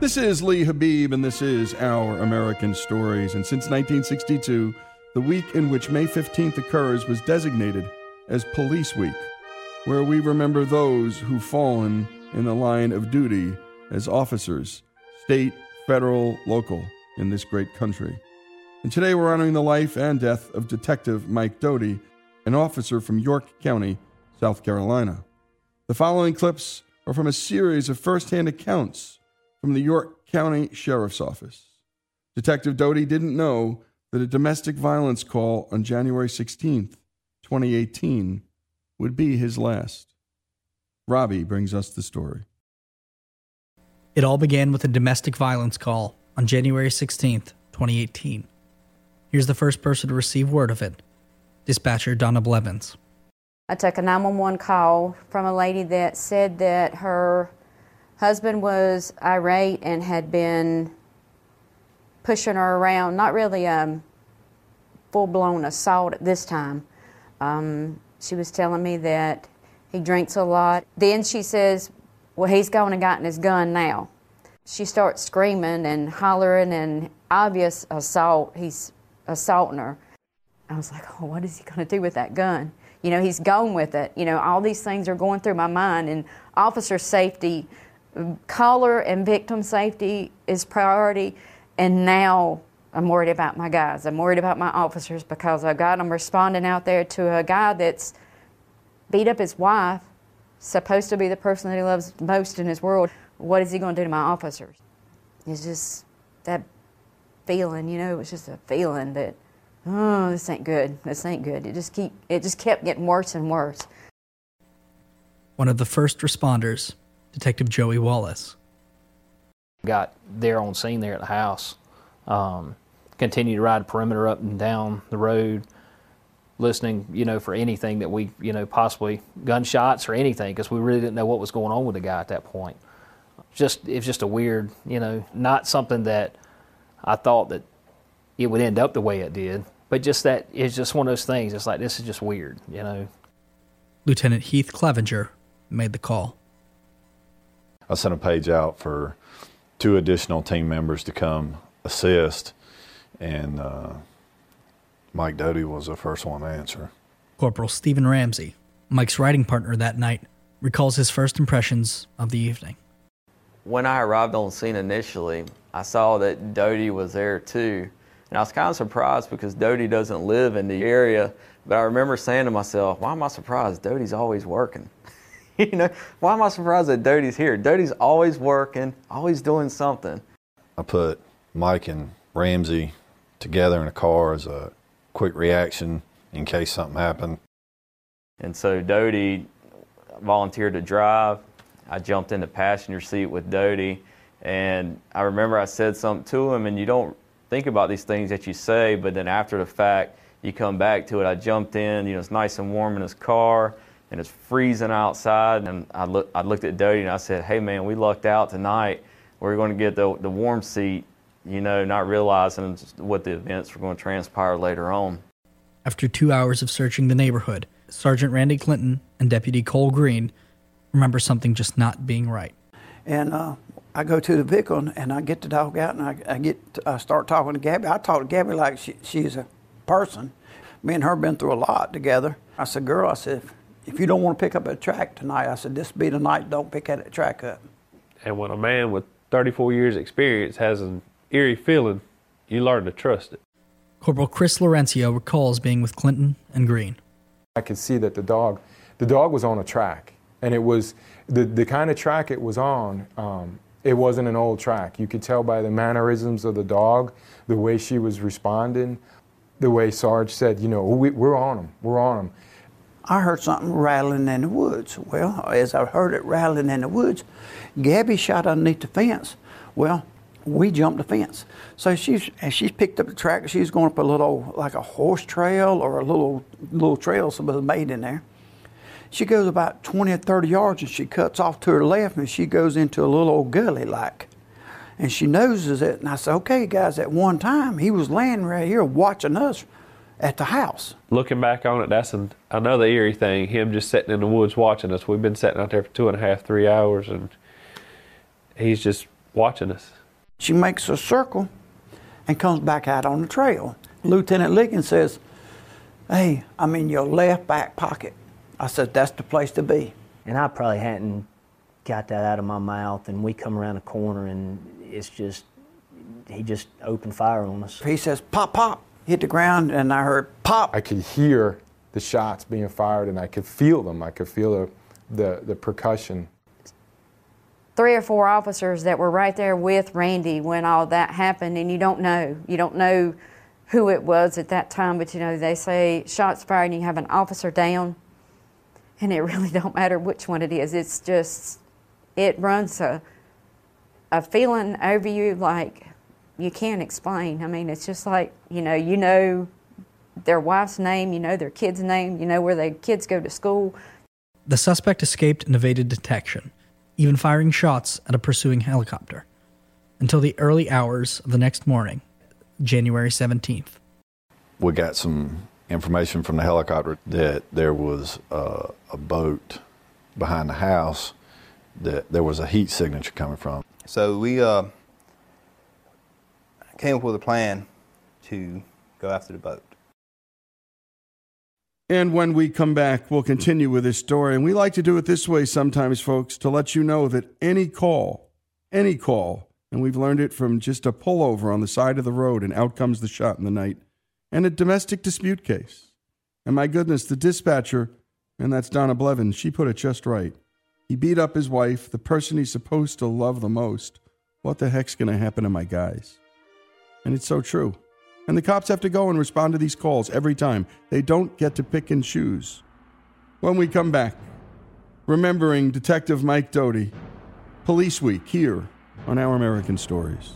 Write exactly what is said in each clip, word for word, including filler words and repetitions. This is Lee Habib, and this is Our American Stories. And since nineteen sixty-two, the week in which May fifteenth occurs was designated as Police Week, where we remember those who've fallen in the line of duty as officers, state, federal, local, in this great country. And today we're honoring the life and death of Detective Mike Doty, an officer from York County, South Carolina. The following clips are from a series of firsthand accounts from the York County Sheriff's Office. Detective Doty didn't know that a domestic violence call on January sixteenth, twenty eighteen, would be his last. Robbie brings us the story. It all began with a domestic violence call on January sixteenth, twenty eighteen. Here's the first person to receive word of it, dispatcher Donna Blevins. I took a nine one one call from a lady that said that her husband was irate and had been pushing her around, not really a full-blown assault at this time. Um, she was telling me that he drinks a lot. Then she says, well, he's gone and gotten his gun now. She starts screaming and hollering and obvious assault. He's assaulting her. I was like, oh, what is he going to do with that gun? You know, he's gone with it. You know, all these things are going through my mind. And officer safety, caller and victim safety is priority. And now I'm worried about my guys. I'm worried about my officers because I've got them responding out there to a guy that's beat up his wife, supposed to be the person that he loves most in his world. What is he going to do to my officers? It's just that feeling, you know, it's just a feeling that, oh, this ain't good, this ain't good. It just keep, it just kept getting worse and worse. One of the first responders, Detective Joey Wallace. Got there on scene there at the house, um, continued to ride perimeter up and down the road, listening, you know, for anything that we, you know, possibly gunshots or anything, because we really didn't know what was going on with the guy at that point. Just, it's just a weird, you know, not something that I thought that it would end up the way it did, but just that it's just one of those things. It's like, this is just weird, you know. Lieutenant Heath Clevenger made the call. I sent a page out for two additional team members to come assist, and uh, Mike Doty was the first one to answer. Corporal Stephen Ramsey, Mike's riding partner that night, recalls his first impressions of the evening. When I arrived on scene initially, I saw that Doty was there too. And I was kind of surprised because Doty doesn't live in the area, but I remember saying to myself, why am I surprised? Doty's always working. You know, why am I surprised that Doty's here? Doty's always working, always doing something. I put Mike and Ramsey together in a car as a quick reaction in case something happened. And so Doty volunteered to drive. I jumped in the passenger seat with Doty, and I remember I said something to him, and you don't think about these things that you say, but then after the fact, you come back to it. I jumped in, you know, it's nice and warm in his car, and it's freezing outside, and I, look, I looked at Doty, and I said, hey, man, we lucked out tonight. We're going to get the, the warm seat, you know, not realizing what the events were going to transpire later on. After two hours of searching the neighborhood, Sergeant Randy Clinton and Deputy Cole Green remember something just not being right. And uh, I go to the vehicle, and I get the dog out, and I, I get to, I start talking to Gabby. I talk to Gabby like she, she's a person. Me and her been through a lot together. I said, girl, I said, if, if you don't want to pick up a track tonight, I said, this be the night, don't pick that track up. And when a man with thirty-four years experience has an eerie feeling, you learn to trust it. Corporal Chris Laurencio recalls being with Clinton and Green. I could see that the dog, the dog was on a track. And it was, the, the kind of track it was on, um, it wasn't an old track. You could tell by the mannerisms of the dog, the way she was responding, the way Sarge said, you know, we, we're on them, we're on them. I heard something rattling in the woods. Well, as I heard it rattling in the woods, Gabby shot underneath the fence. Well, we jumped the fence. So she's, and she picked up the track. She's going up a little, like a horse trail or a little, little trail somebody made in there. She goes about twenty or thirty yards, and she cuts off to her left, and she goes into a little old gully like. And she noses it, and I said, okay, guys, at one time, he was laying right here watching us at the house. Looking back on it, that's an, another eerie thing, him just sitting in the woods watching us. We've been sitting out there for two and a half, three hours, and he's just watching us. She makes a circle and comes back out on the trail. Lieutenant Ligon says, hey, I'm in your left back pocket. I said, that's the place to be. And I probably hadn't got that out of my mouth, and we come around a corner, and it's just, he just opened fire on us. He says, pop, pop, hit the ground, and I heard pop. I could hear the shots being fired, and I could feel them. I could feel the, the, the percussion. Three or four officers that were right there with Randy when all that happened, and you don't know. You don't know who it was at that time, but you know, they say shots fired and you have an officer down, and it really don't matter which one it is. It's just, it runs a, a feeling over you like you can't explain. I mean, it's just like, you know, you know their wife's name, you know their kid's name, you know where their kids go to school. The suspect escaped and evaded detection, even firing shots at a pursuing helicopter, until the early hours of the next morning, January seventeenth. We got some information from the helicopter that there was a, a boat behind the house that there was a heat signature coming from. So we uh, came up with a plan to go after the boat. And when we come back, we'll continue with this story. And we like to do it this way sometimes, folks, to let you know that any call, any call, and we've learned it from just a pullover on the side of the road, and out comes the shot in the night, and a domestic dispute case. And my goodness, the dispatcher, and that's Donna Blevins, she put it just right. He beat up his wife, the person he's supposed to love the most. What the heck's going to happen to my guys? And it's so true. And the cops have to go and respond to these calls every time. They don't get to pick and choose. When we come back, remembering Detective Mike Doty, Police Week here on Our American Stories.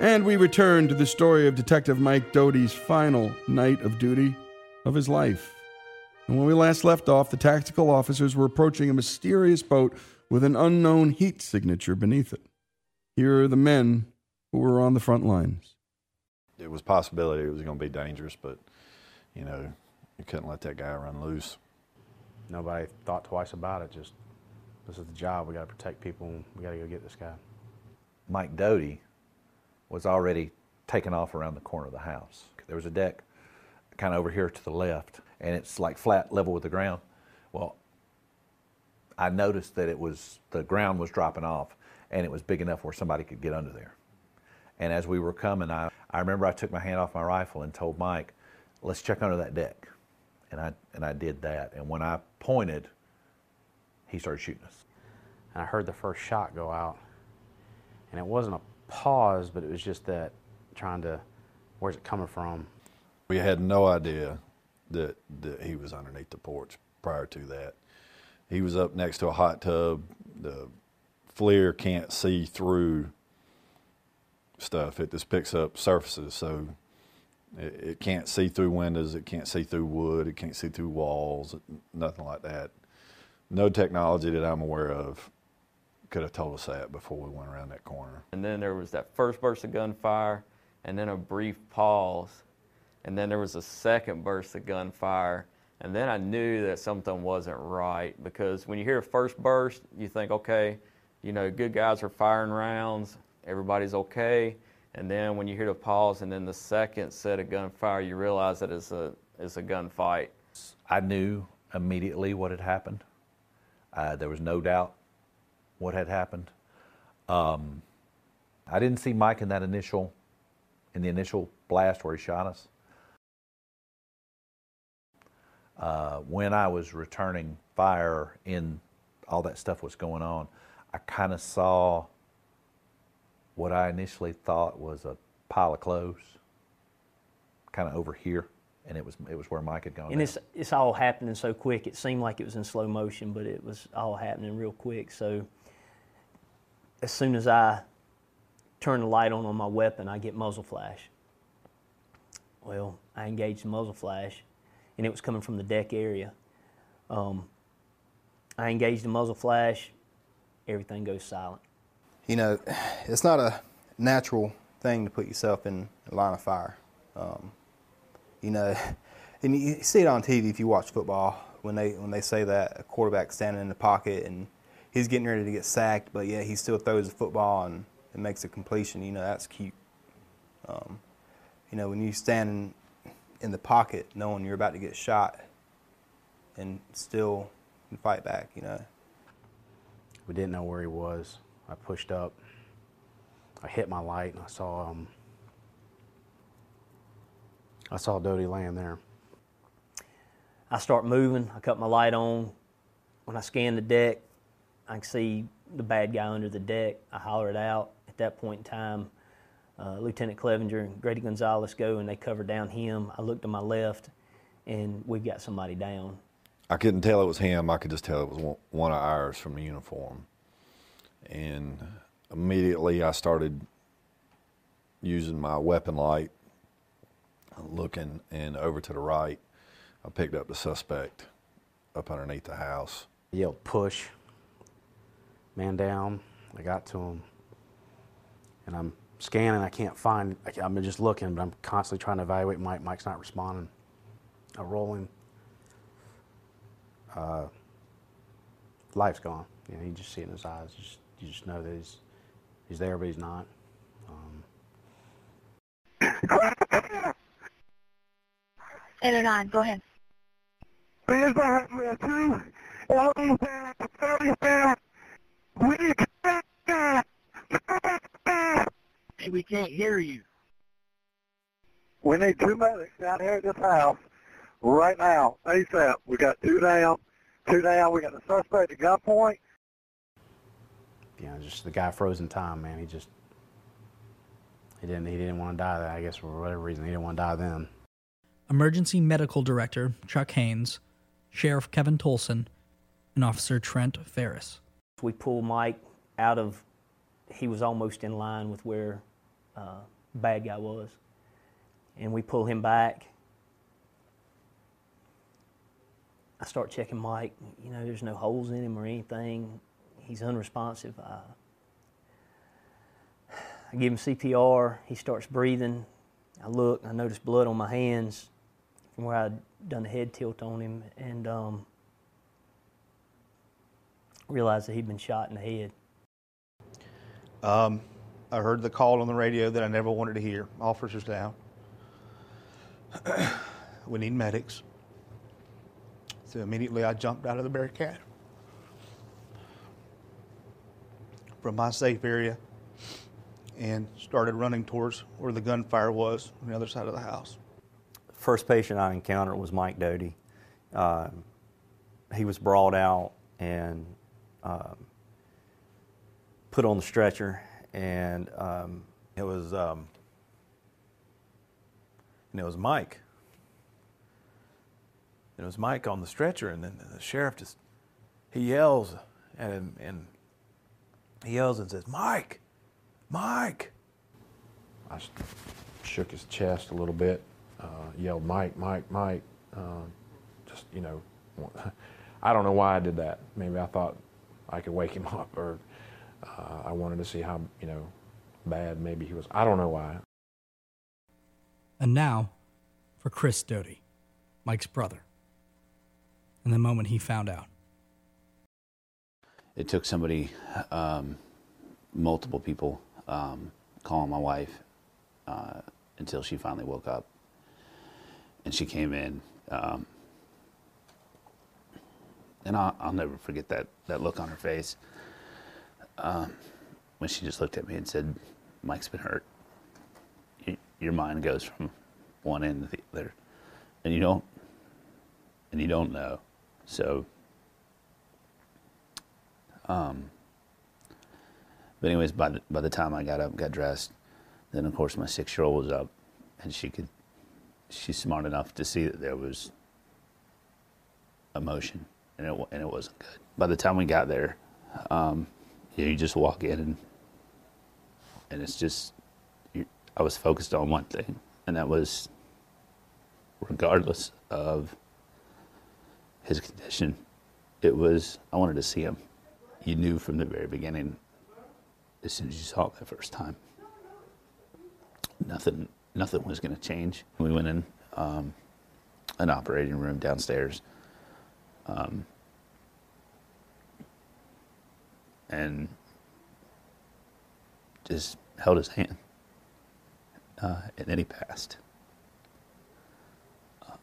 And we return to the story of Detective Mike Doty's final night of duty of his life. And when we last left off, the tactical officers were approaching a mysterious boat with an unknown heat signature beneath it. Here are the men who were on the front lines. It was a possibility it was going to be dangerous, but, you know, you couldn't let that guy run loose. Nobody thought twice about it. Just, this is the job. We got to protect people. We got to go get this guy. Mike Doty was already taken off around the corner of the house. There was a deck kind of over here to the left, and it's like flat level with the ground. Well, I noticed that it was, the ground was dropping off, and it was big enough where somebody could get under there. And as we were coming, I, I remember I took my hand off my rifle and told Mike, let's check under that deck. And I, and I did that. And when I pointed, he started shooting us. And I heard the first shot go out, and it wasn't a pause, but it was just that trying to, where's it coming from? We had no idea that, that he was underneath the porch prior to that. He was up next to a hot tub. The FLIR can't see through stuff. It just picks up surfaces, so it, it can't see through windows. It can't see through wood. It can't see through walls, nothing like that. No technology that I'm aware of could have told us that before we went around that corner. And then there was that first burst of gunfire, and then a brief pause, and then there was a second burst of gunfire, and then I knew that something wasn't right, because when you hear a first burst, you think, okay, you know, good guys are firing rounds, everybody's okay, and then when you hear the pause and then the second set of gunfire, you realize that it's a, it's a gunfight. I knew immediately what had happened. Uh, there was no doubt what had happened. Um, I didn't see Mike in that initial, in the initial blast where he shot us. Uh, when I was returning fire and all that stuff was going on, I kind of saw what I initially thought was a pile of clothes, kind of over here, and it was it was where Mike had gone. And it's, it's all happening so quick. It seemed like it was in slow motion, but it was all happening real quick. So as soon as I turn the light on on my weapon, I get muzzle flash. Well, I engaged the muzzle flash, and it was coming from the deck area. Um, I engaged the muzzle flash, everything goes silent. You know, it's not a natural thing to put yourself in a line of fire. Um, you know, and you see it on T V if you watch football, when they when they say that a quarterback's standing in the pocket and he's getting ready to get sacked, but yeah, he still throws the football and, and makes a completion. You know, that's cute. Um, you know, when you stand in, in the pocket knowing you're about to get shot and still fight back, you know. We didn't know where he was. I pushed up, I hit my light, and I saw um, I saw Doty laying there. I start moving, I cut my light on. When I scan the deck, I can see the bad guy under the deck. I holler it out. At that point in time, uh, Lieutenant Clevenger and Grady Gonzalez go and they cover down him. I look to my left, and we've got somebody down. I couldn't tell it was him, I could just tell it was one of ours from the uniform. And immediately I started using my weapon light, looking, and over to the right, I picked up the suspect up underneath the house. I yelled, "Push, man down." I got to him, and I'm scanning. I can't find, I'm just looking, but I'm constantly trying to evaluate Mike. Mike's not responding. I roll him. Uh, life's gone. You know, you just see it in his eyes. You just, you just know that he's, he's there, but he's not. Um. eight oh nine, go ahead. There's two L E's down at the thirtieth down. We can't hear you. We can't hear you. We need two medics out here at this house right now, ASAP. We got two down. Two down. We got a suspect at gunpoint. You know, just the guy froze in time, man. He just, he didn't, he didn't want to die then, I guess, for whatever reason. He didn't want to die then. Emergency Medical Director Chuck Haynes, Sheriff Kevin Tolson, and Officer Trent Ferris. We pulled Mike out of, he was almost in line with where uh, the bad guy was. And we pull him back. I start checking Mike. You know, there's no holes in him or anything. He's unresponsive. Uh, I give him C P R. He starts breathing. I look. I notice blood on my hands from where I'd done the head tilt on him, and um, realized that he'd been shot in the head. Um, I heard the call on the radio that I never wanted to hear. Officers down. We need medics. So immediately I jumped out of the barricade. From my safe area and started running towards where the gunfire was on the other side of the house. First patient I encountered was Mike Doty. Uh, he was brought out and uh, put on the stretcher, and um, it was um, and it was Mike. And it was Mike on the stretcher, and then the sheriff just he yells at him and. He yells and says, "Mike! Mike!" I shook his chest a little bit, uh, yelled, "Mike, Mike, Mike." Uh, just, you know, I don't know why I did that. Maybe I thought I could wake him up, or uh, I wanted to see how, you know, bad maybe he was. I don't know why. And now for Chris Doty, Mike's brother, and the moment he found out. It took somebody, um, multiple people, um, calling my wife uh, until she finally woke up. And she came in. Um, And I'll, I'll never forget that, that look on her face um, when she just looked at me and said, Mike's been hurt. You, your mind goes from one end to the other, and you don't, and you don't know. So, um, but anyways, by the, by the time I got up, got dressed, then of course my six-year-old was up, and she could, she's smart enough to see that there was emotion, and it and it wasn't good. By the time we got there, um, you know, you just walk in, and and it's just, you, I was focused on one thing, and that was, regardless of his condition, it was, I wanted to see him. You knew from the very beginning, as soon as you saw him the first time, nothing nothing was going to change. We went in um, an operating room downstairs, um, and just held his hand, uh, and then he passed. Uh,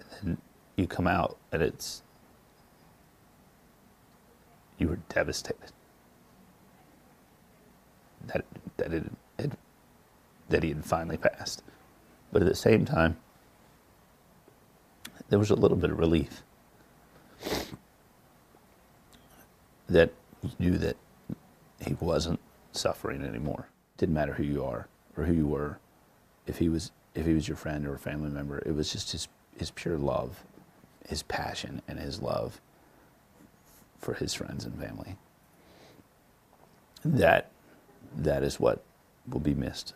and then you come out, and it's, you were devastated that that it, it that he had finally passed, but at the same time, there was a little bit of relief that you knew that he wasn't suffering anymore. Didn't matter who you are or who you were, if he was if he was your friend or a family member, it was just his his pure love, his passion, and his love for his friends and family. That. That is what will be missed,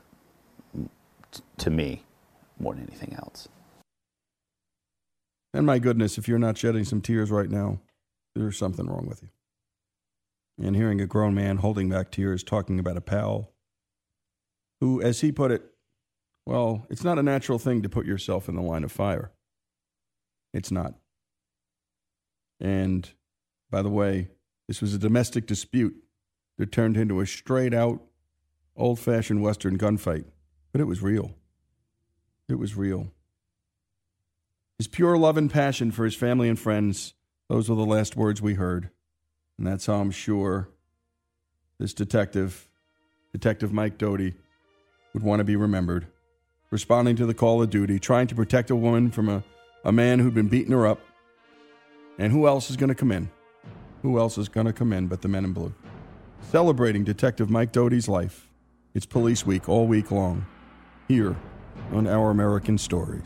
t- to me, more than anything else. And my goodness, if you're not shedding some tears right now, there's something wrong with you. And hearing a grown man holding back tears, talking about a pal who, as he put it, well, it's not a natural thing to put yourself in the line of fire. It's not. And, by the way, this was a domestic dispute that turned into a straight-out, old-fashioned Western gunfight. But it was real. It was real. His pure love and passion for his family and friends, those were the last words we heard. And that's how I'm sure this detective, Detective Mike Doty, would want to be remembered. Responding to the call of duty, trying to protect a woman from a, a man who'd been beating her up. And who else is going to come in? Who else is going to come in but the men in blue? Celebrating Detective Mike Doty's life. It's Police Week all week long, here on Our American Stories.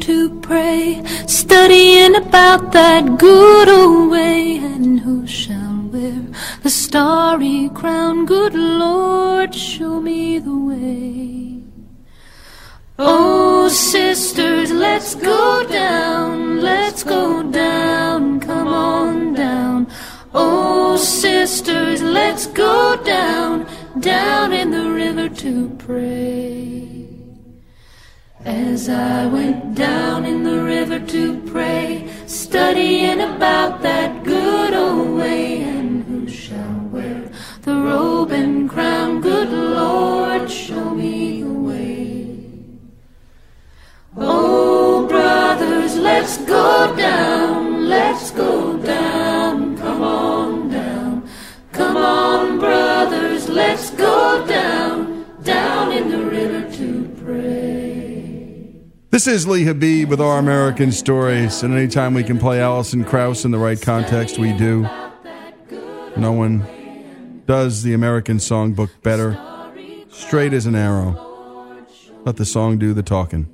To pray, studying about that good old way, and who shall wear the starry crown? Good Lord, show me the way. Oh, sisters, let's go down, let's go down, come on down. Oh, sisters, let's go down, down in the river to pray. As I went down in the river to pray, studying about that good old way, and who shall wear the robe and crown? Good Lord, show me the way. Oh, brothers, let's go down, let's go down, come on down. Come on, brothers, let's go down, down in the river to pray. This is Lee Habib with Our American Stories, and anytime we can play Alison Krauss in the right context, we do. No one does the American songbook better. Straight as an arrow. Let the song do the talking.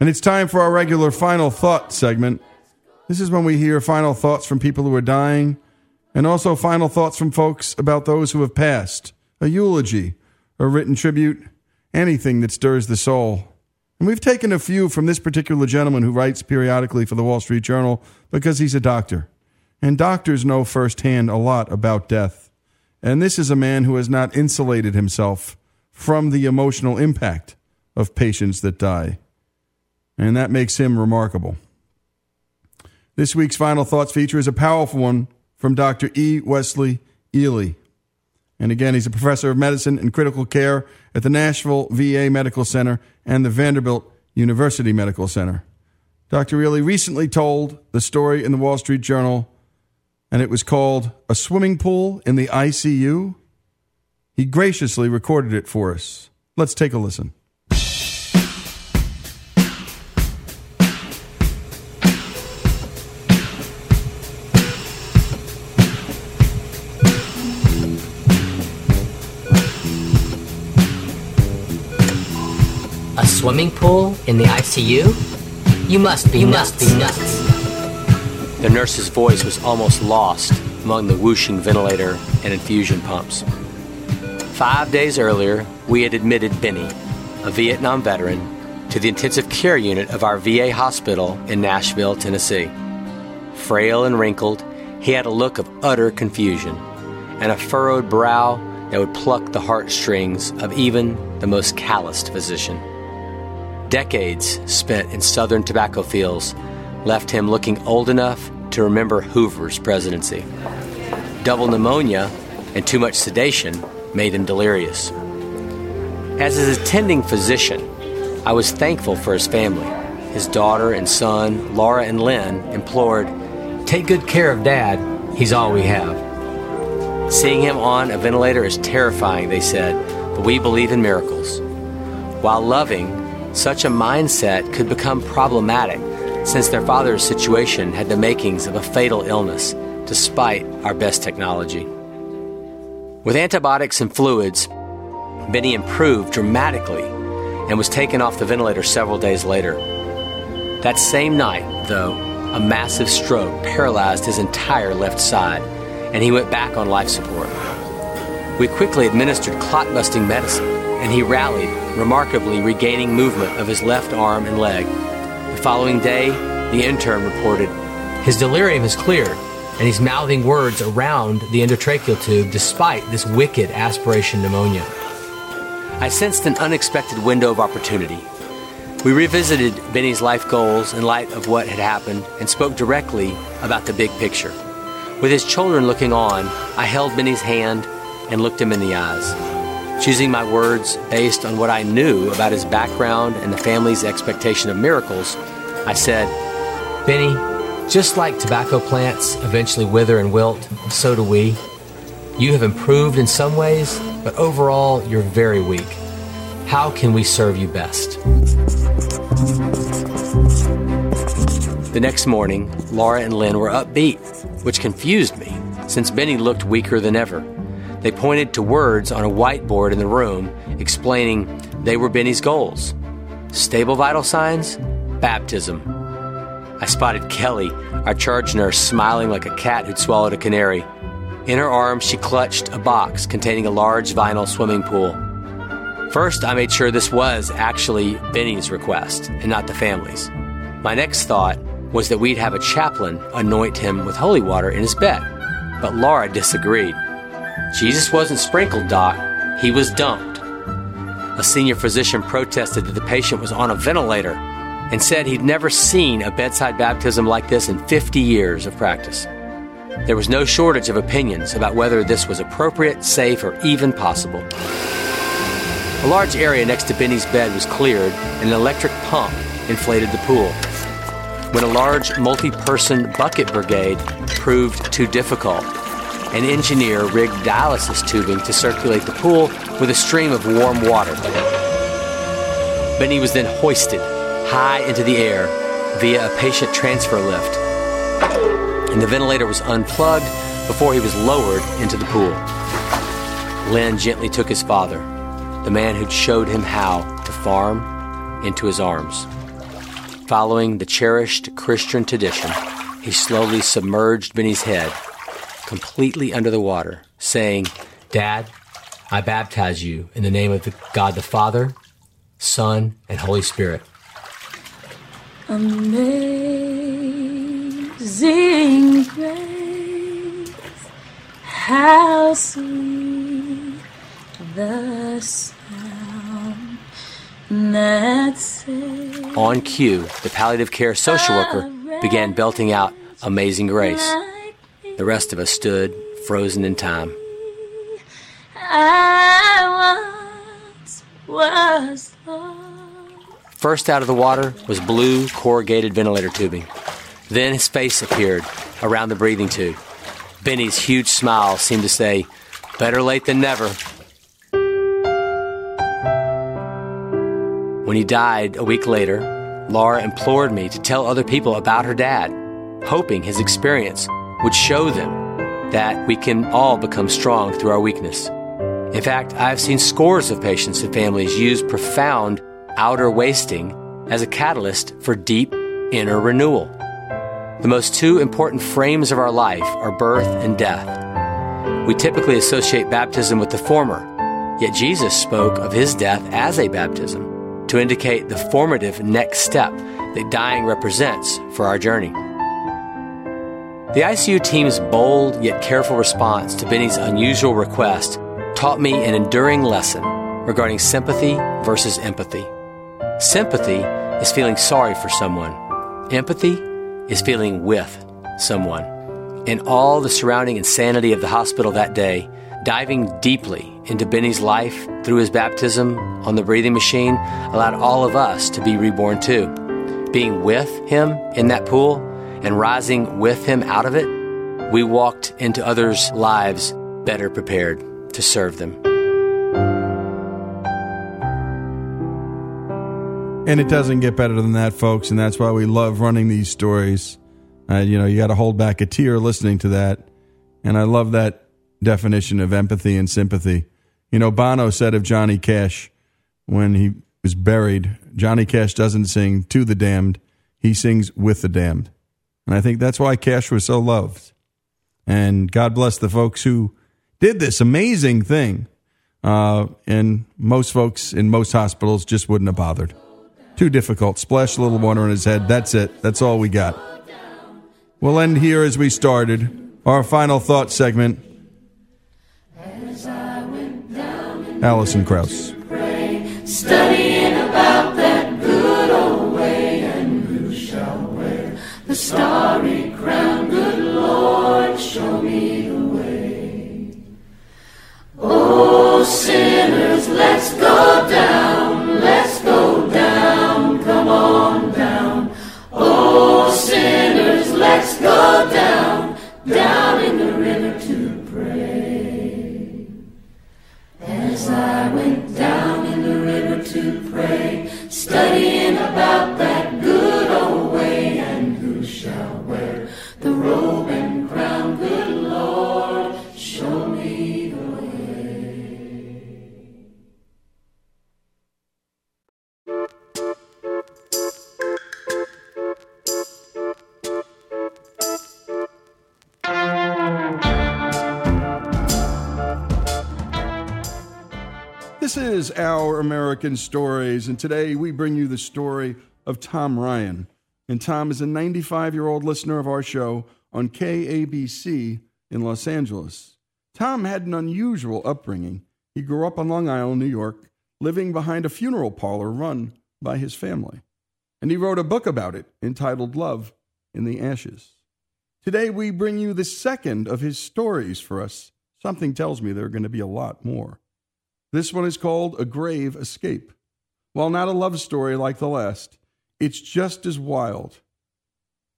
And it's time for our regular final thought segment. This is when we hear final thoughts from people who are dying, and also final thoughts from folks about those who have passed, a eulogy, a written tribute, anything that stirs the soul. And we've taken a few from this particular gentleman who writes periodically for the Wall Street Journal because he's a doctor. And doctors know firsthand a lot about death. And this is a man who has not insulated himself from the emotional impact of patients that die. And that makes him remarkable. This week's Final Thoughts feature is a powerful one from Doctor E. Wesley Ely. And again, he's a professor of medicine and critical care at the Nashville V A Medical Center and the Vanderbilt University Medical Center. Doctor Ely recently told the story in the Wall Street Journal, and it was called A Swimming Pool in the I C U. He graciously recorded it for us. Let's take a listen. A swimming pool in the I C U? You must be you nuts. must be nuts. The nurse's voice was almost lost among the whooshing ventilator and infusion pumps. Five days earlier, we had admitted Benny, a Vietnam veteran, to the intensive care unit of our V A hospital in Nashville, Tennessee. Frail and wrinkled, he had a look of utter confusion and a furrowed brow that would pluck the heartstrings of even the most calloused physician. Decades spent in southern tobacco fields left him looking old enough to remember Hoover's presidency. Double pneumonia and too much sedation made him delirious. As his attending physician, I was thankful for his family. His daughter and son, Laura and Lynn, implored, "Take good care of Dad. He's all we have." Seeing him on a ventilator is terrifying, they said, but we believe in miracles. While loving, such a mindset could become problematic since their father's situation had the makings of a fatal illness, despite our best technology. With antibiotics and fluids, Benny improved dramatically and was taken off the ventilator several days later. That same night, though, a massive stroke paralyzed his entire left side, and he went back on life support. We quickly administered clot-busting medicine, and he rallied, remarkably regaining movement of his left arm and leg. The following day, the intern reported, "His delirium is cleared, and he's mouthing words around the endotracheal tube despite this wicked aspiration pneumonia." I sensed an unexpected window of opportunity. We revisited Benny's life goals in light of what had happened and spoke directly about the big picture. With his children looking on, I held Benny's hand and looked him in the eyes, choosing my words based on what I knew about his background and the family's expectation of miracles. I said, "Benny, just like tobacco plants eventually wither and wilt, so do we. You have improved in some ways, but overall, you're very weak. How can we serve you best?" The next morning, Laura and Lynn were upbeat, which confused me, since Benny looked weaker than ever. They pointed to words on a whiteboard in the room, explaining they were Benny's goals. Stable vital signs, baptism. I spotted Kelly, our charge nurse, smiling like a cat who'd swallowed a canary. In her arms, she clutched a box containing a large vinyl swimming pool. First, I made sure this was actually Benny's request and not the family's. My next thought was that we'd have a chaplain anoint him with holy water in his bed, but Laura disagreed. "Jesus wasn't sprinkled, Doc. He was dumped." A senior physician protested that the patient was on a ventilator and said he'd never seen a bedside baptism like this in fifty years of practice. There was no shortage of opinions about whether this was appropriate, safe, or even possible. A large area next to Benny's bed was cleared, and an electric pump inflated the pool. When a large multi-person bucket brigade proved too difficult, an engineer rigged dialysis tubing to circulate the pool with a stream of warm water. Benny was then hoisted high into the air via a patient transfer lift, and the ventilator was unplugged before he was lowered into the pool. Lynn gently took his father, the man who'd showed him how to farm, into his arms. Following the cherished Christian tradition, He slowly submerged Benny's head, completely under the water, saying, "Dad, I baptize you in the name of the God the Father, Son, and Holy Spirit." Amazing grace, how sweet the sound that saved. On cue, the palliative care social worker began belting out Amazing Grace. The rest of us stood, frozen in time. I once was lost. First out of the water was blue corrugated ventilator tubing. Then his face appeared around the breathing tube. Benny's huge smile seemed to say, "Better late than never." When he died a week later, Laura implored me to tell other people about her dad, hoping his experience would show them that we can all become strong through our weakness. In fact, I've seen scores of patients and families use profound outer wasting as a catalyst for deep inner renewal. The most two important frames of our life are birth and death. We typically associate baptism with the former, yet Jesus spoke of his death as a baptism to indicate the formative next step that dying represents for our journey. The I C U team's bold yet careful response to Benny's unusual request taught me an enduring lesson regarding sympathy versus empathy. Sympathy is feeling sorry for someone. Empathy is feeling with someone. In all the surrounding insanity of the hospital that day, diving deeply into Benny's life through his baptism on the breathing machine allowed all of us to be reborn too. Being with him in that pool and rising with him out of it, we walked into others' lives better prepared to serve them. And it doesn't get better than that, folks, and that's why we love running these stories. Uh, you know, you got to hold back a tear listening to that. And I love that definition of empathy and sympathy. You know, Bono said of Johnny Cash when he was buried, Johnny Cash doesn't sing to the damned, he sings with the damned. And I think that's why Cash was so loved. And God bless the folks who did this amazing thing, uh, and most folks in most hospitals just wouldn't have bothered. Too difficult. Splash a little water on his head. That's it. That's all we got. We'll end here as we started. Our final thought segment. Alison Krauss. Studying about that good old way, and who shall wear the starry crown? Good Lord, show me the way. Oh, sinners, let's go down, let's go down, come on down. Oh, sinners, let's go down, down in the river to pray. As I went down in the river to pray, studying about that good old way, and who shall wear the robe and crown, good Lord, show me. This is Our American Stories, and today we bring you the story of Tom Ryan. And Tom is a ninety-five-year-old listener of our show on K A B C in Los Angeles. Tom had an unusual upbringing. He grew up on Long Island, New York, living behind a funeral parlor run by his family. And he wrote a book about it entitled Love in the Ashes. Today we bring you the second of his stories for us. Something tells me there are going to be a lot more. This one is called A Grave Escape. While not a love story like the last, it's just as wild.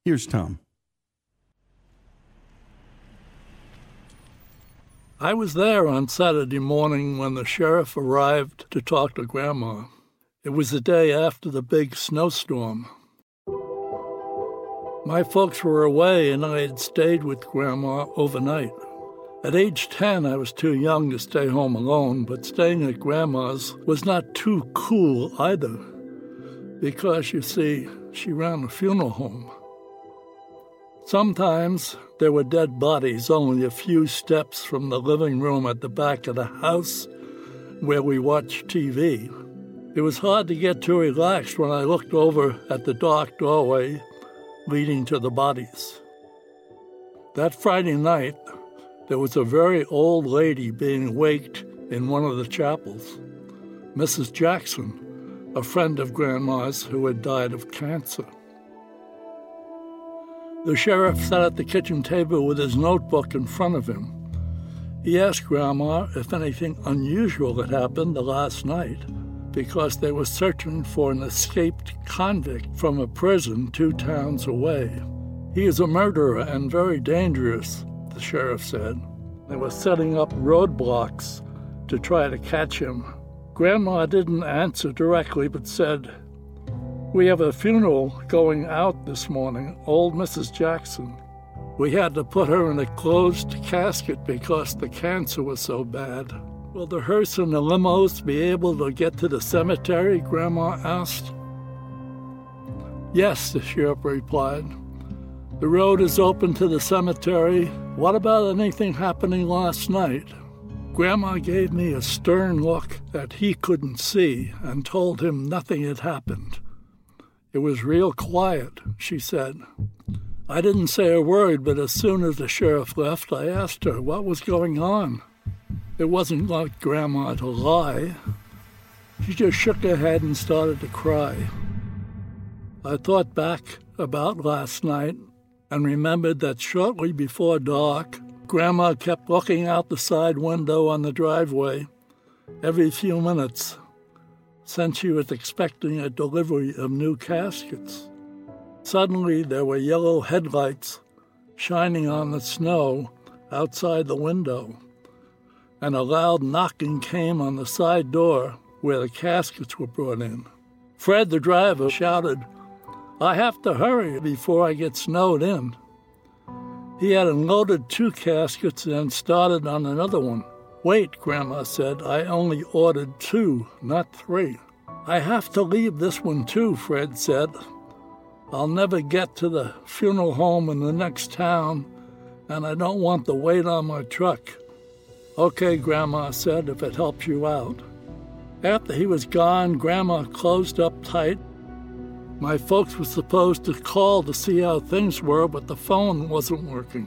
Here's Tom. I was there on Saturday morning when the sheriff arrived to talk to Grandma. It was the day after the big snowstorm. My folks were away and I had stayed with Grandma overnight. At age ten, I was too young to stay home alone, but staying at Grandma's was not too cool either, because, you see, she ran a funeral home. Sometimes there were dead bodies only a few steps from the living room at the back of the house where we watched T V. It was hard to get too relaxed when I looked over at the dark doorway leading to the bodies. That Friday night, there was a very old lady being waked in one of the chapels, Missus Jackson, a friend of Grandma's who had died of cancer. The sheriff sat at the kitchen table with his notebook in front of him. He asked Grandma if anything unusual had happened the last night because they were searching for an escaped convict from a prison two towns away. He is a murderer and very dangerous, the sheriff said. They were setting up roadblocks to try to catch him. Grandma didn't answer directly but said, "We have a funeral going out this morning, old Missus Jackson. We had to put her in a closed casket because the cancer was so bad." "Will the hearse and the limos be able to get to the cemetery?" Grandma asked. "Yes," the sheriff replied. "The road is open to the cemetery. What about anything happening last night?" Grandma gave me a stern look that he couldn't see and told him nothing had happened. "It was real quiet," she said. I didn't say a word, but as soon as the sheriff left, I asked her what was going on. It wasn't like Grandma to lie. She just shook her head and started to cry. I thought back about last night and remembered that shortly before dark, Grandma kept looking out the side window on the driveway every few minutes, since she was expecting a delivery of new caskets. Suddenly, there were yellow headlights shining on the snow outside the window, and a loud knocking came on the side door where the caskets were brought in. Fred, the driver, shouted, "I have to hurry before I get snowed in." He had unloaded two caskets and started on another one. "Wait," Grandma said. "I only ordered two, not three." "I have to leave this one too," Fred said. "I'll never get to the funeral home in the next town, and I don't want the weight on my truck." "Okay," Grandma said, "if it helps you out." After he was gone, Grandma closed up tight. My folks were supposed to call to see how things were, but the phone wasn't working.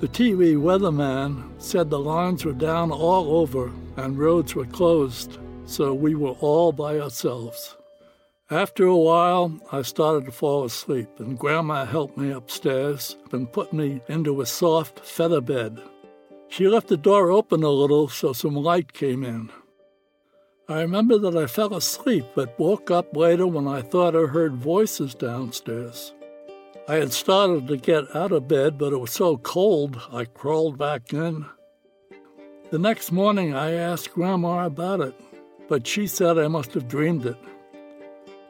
The T V weatherman said the lines were down all over and roads were closed, so we were all by ourselves. After a while, I started to fall asleep, and Grandma helped me upstairs and put me into a soft feather bed. She left the door open a little so some light came in. I remember that I fell asleep but woke up later when I thought I heard voices downstairs. I had started to get out of bed, but it was so cold, I crawled back in. The next morning, I asked Grandma about it, but she said I must have dreamed it.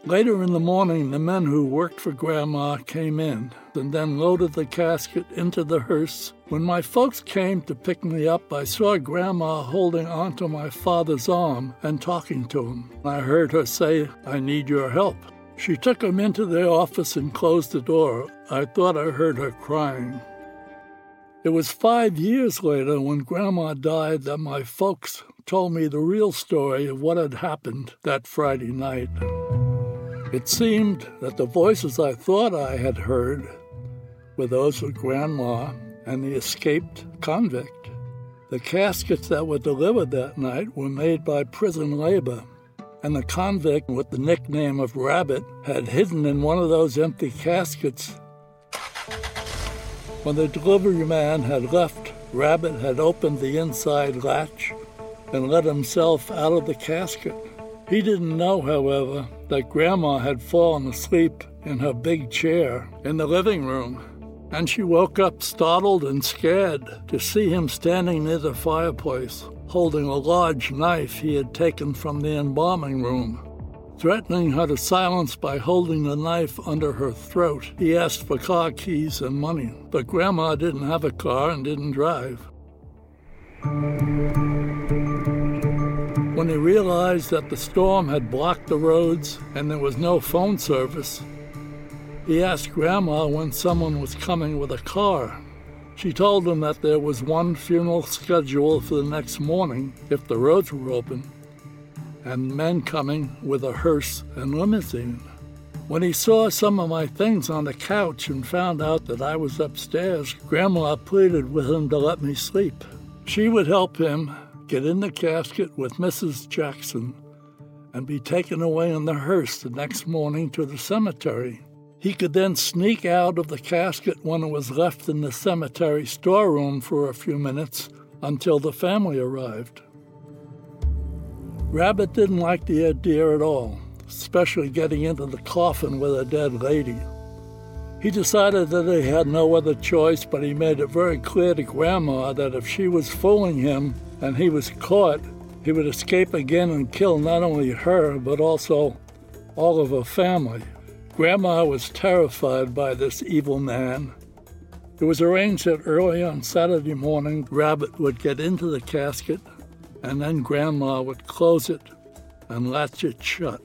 Later in the morning, the men who worked for Grandma came in and then loaded the casket into the hearse. When my folks came to pick me up, I saw Grandma holding onto my father's arm and talking to him. I heard her say, "I need your help." She took him into their office and closed the door. I thought I heard her crying. It was five years later when Grandma died that my folks told me the real story of what had happened that Friday night. It seemed that the voices I thought I had heard were those of Grandma and the escaped convict. The caskets that were delivered that night were made by prison labor, and the convict with the nickname of Rabbit had hidden in one of those empty caskets. When the delivery man had left, Rabbit had opened the inside latch and let himself out of the casket. He didn't know, however, that Grandma had fallen asleep in her big chair in the living room, and she woke up startled and scared to see him standing near the fireplace, holding a large knife he had taken from the embalming room. Threatening her to silence by holding the knife under her throat, he asked for car keys and money, but Grandma didn't have a car and didn't drive. When he realized that the storm had blocked the roads and there was no phone service, He asked Grandma when someone was coming with a car. She told him that there was one funeral scheduled for the next morning if the roads were open, and men coming with a hearse and limousine. When he saw some of my things on the couch and found out that I was upstairs, Grandma pleaded with him to let me sleep. She would help him get in the casket with Missus Jackson and be taken away in the hearse the next morning to the cemetery. He could then sneak out of the casket when it was left in the cemetery storeroom for a few minutes until the family arrived. Rabbit didn't like the idea at all, especially getting into the coffin with a dead lady. He decided that he had no other choice, but he made it very clear to Grandma that if she was fooling him and he was caught, he would escape again and kill not only her, but also all of her family. Grandma was terrified by this evil man. It was arranged that early on Saturday morning, Rabbit would get into the casket, and then Grandma would close it and latch it shut.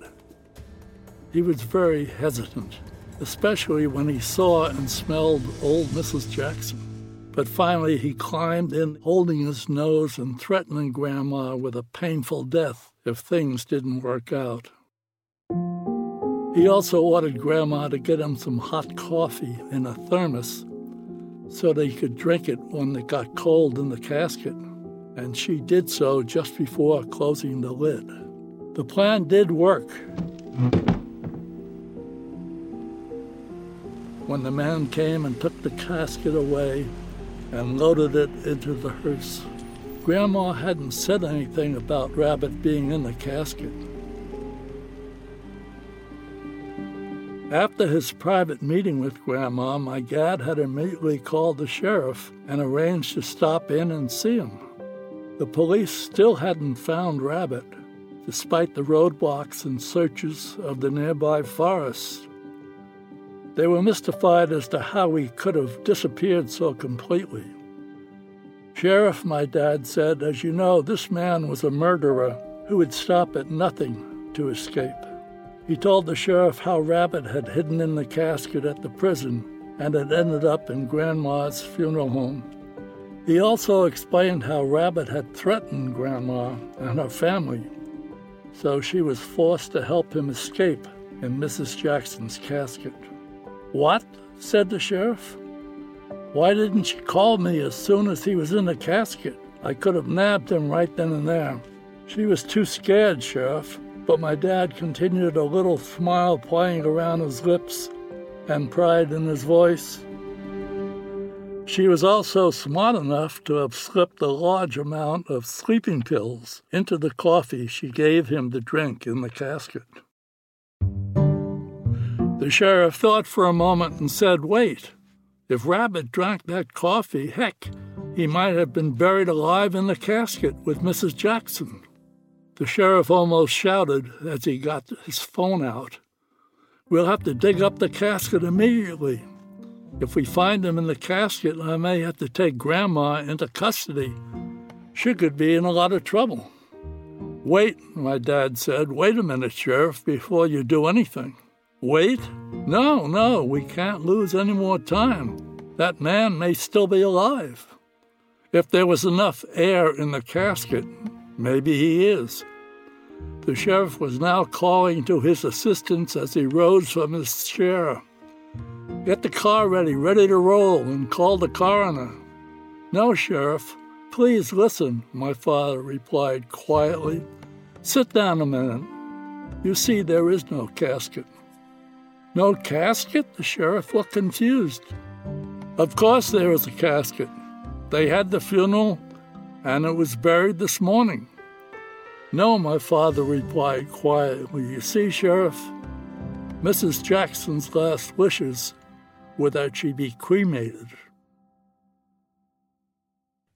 He was very hesitant, especially when he saw and smelled old Missus Jackson. But finally he climbed in, holding his nose and threatening Grandma with a painful death if things didn't work out. He also ordered Grandma to get him some hot coffee in a thermos so that he could drink it when it got cold in the casket, and she did so just before closing the lid. The plan did work. When the man came and took the casket away and loaded it into the hearse, Grandma hadn't said anything about Rabbit being in the casket. After his private meeting with Grandma, my dad had immediately called the sheriff and arranged to stop in and see him. The police still hadn't found Rabbit, despite the roadblocks and searches of the nearby forests. They were mystified as to how he could have disappeared so completely. "Sheriff," my dad said, "as you know, this man was a murderer who would stop at nothing to escape." He told the sheriff how Rabbit had hidden in the casket at the prison and had ended up in Grandma's funeral home. He also explained how Rabbit had threatened Grandma and her family, so she was forced to help him escape in Missus Jackson's casket. "What?" said the sheriff. "Why didn't she call me as soon as he was in the casket? I could have nabbed him right then and there." "She was too scared, Sheriff." But my dad continued, a little smile playing around his lips and pride in his voice. "She was also smart enough to have slipped a large amount of sleeping pills into the coffee she gave him to drink in the casket." The sheriff thought for a moment and said, "Wait, if Rabbit drank that coffee, heck, he might have been buried alive in the casket with Missus Jackson." The sheriff almost shouted as he got his phone out, "We'll have to dig up the casket immediately. If we find him in the casket, I may have to take Grandma into custody. She could be in a lot of trouble." "Wait," my dad said. "Wait a minute, Sheriff, before you do anything." "Wait? No, no, we can't lose any more time. That man may still be alive. If there was enough air in the casket, maybe he is." The sheriff was now calling to his assistants as he rose from his chair. "Get the car ready, ready to roll, and call the coroner." "No, Sheriff, please listen," my father replied quietly. "Sit down a minute. You see, there is no casket." "No casket?" The sheriff looked confused. "Of course there is a casket. They had the funeral, and it was buried this morning." "No," my father replied quietly. "You see, Sheriff, Missus Jackson's last wishes were that she be cremated."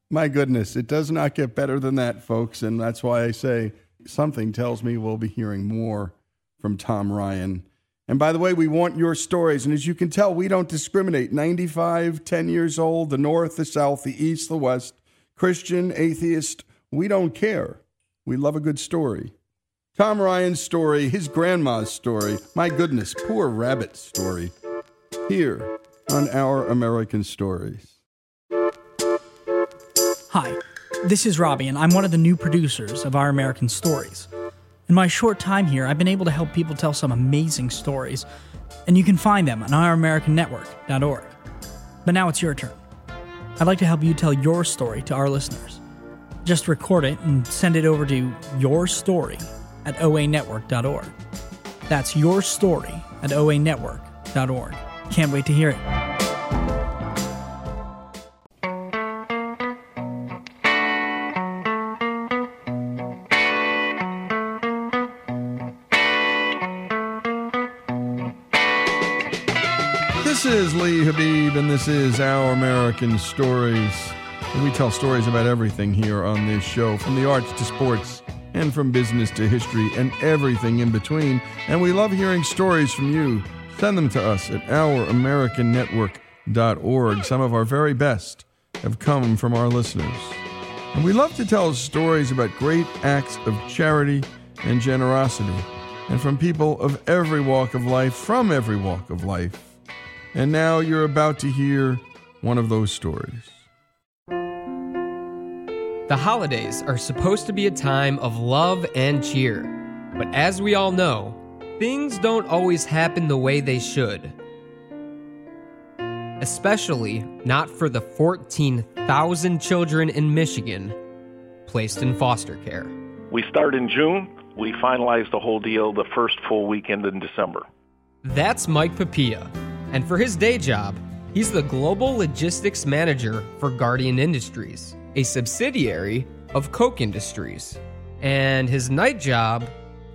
My goodness, it does not get better than that, folks, and that's why I say something tells me we'll be hearing more from Tom Ryan. And by the way, we want your stories, and as you can tell, we don't discriminate. ninety-five, ten years old, the north, the south, the east, the west, Christian, atheist, we don't care. We love a good story. Tom Ryan's story, his grandma's story, my goodness, poor Rabbit's story. here on Our American Stories. Hi, this is Robbie, and I'm one of the new producers of Our American Stories. In my short time here, I've been able to help people tell some amazing stories, and you can find them on our american network dot org. But now it's your turn. I'd like to help you tell your story to our listeners. Just record it and send it over to your story at o a network dot org. That's your story at o a network dot org. Can't wait to hear it. This is Lee Habib, and this is Our American Stories. And we tell stories about everything here on this show, from the arts to sports, and from business to history, and everything in between. And we love hearing stories from you. Send them to us at our american network dot org. Some of our very best have come from our listeners. And we love to tell stories about great acts of charity and generosity, and from people of every walk of life, from every walk of life. And now you're about to hear one of those stories. The holidays are supposed to be a time of love and cheer, but as we all know, things don't always happen the way they should. Especially not for the fourteen thousand children in Michigan placed in foster care. We start in June. We finalize the whole deal the first full weekend in December. That's Mike Papilla, and for his day job, he's the Global Logistics Manager for Guardian Industries, a subsidiary of Koch Industries. And his night job,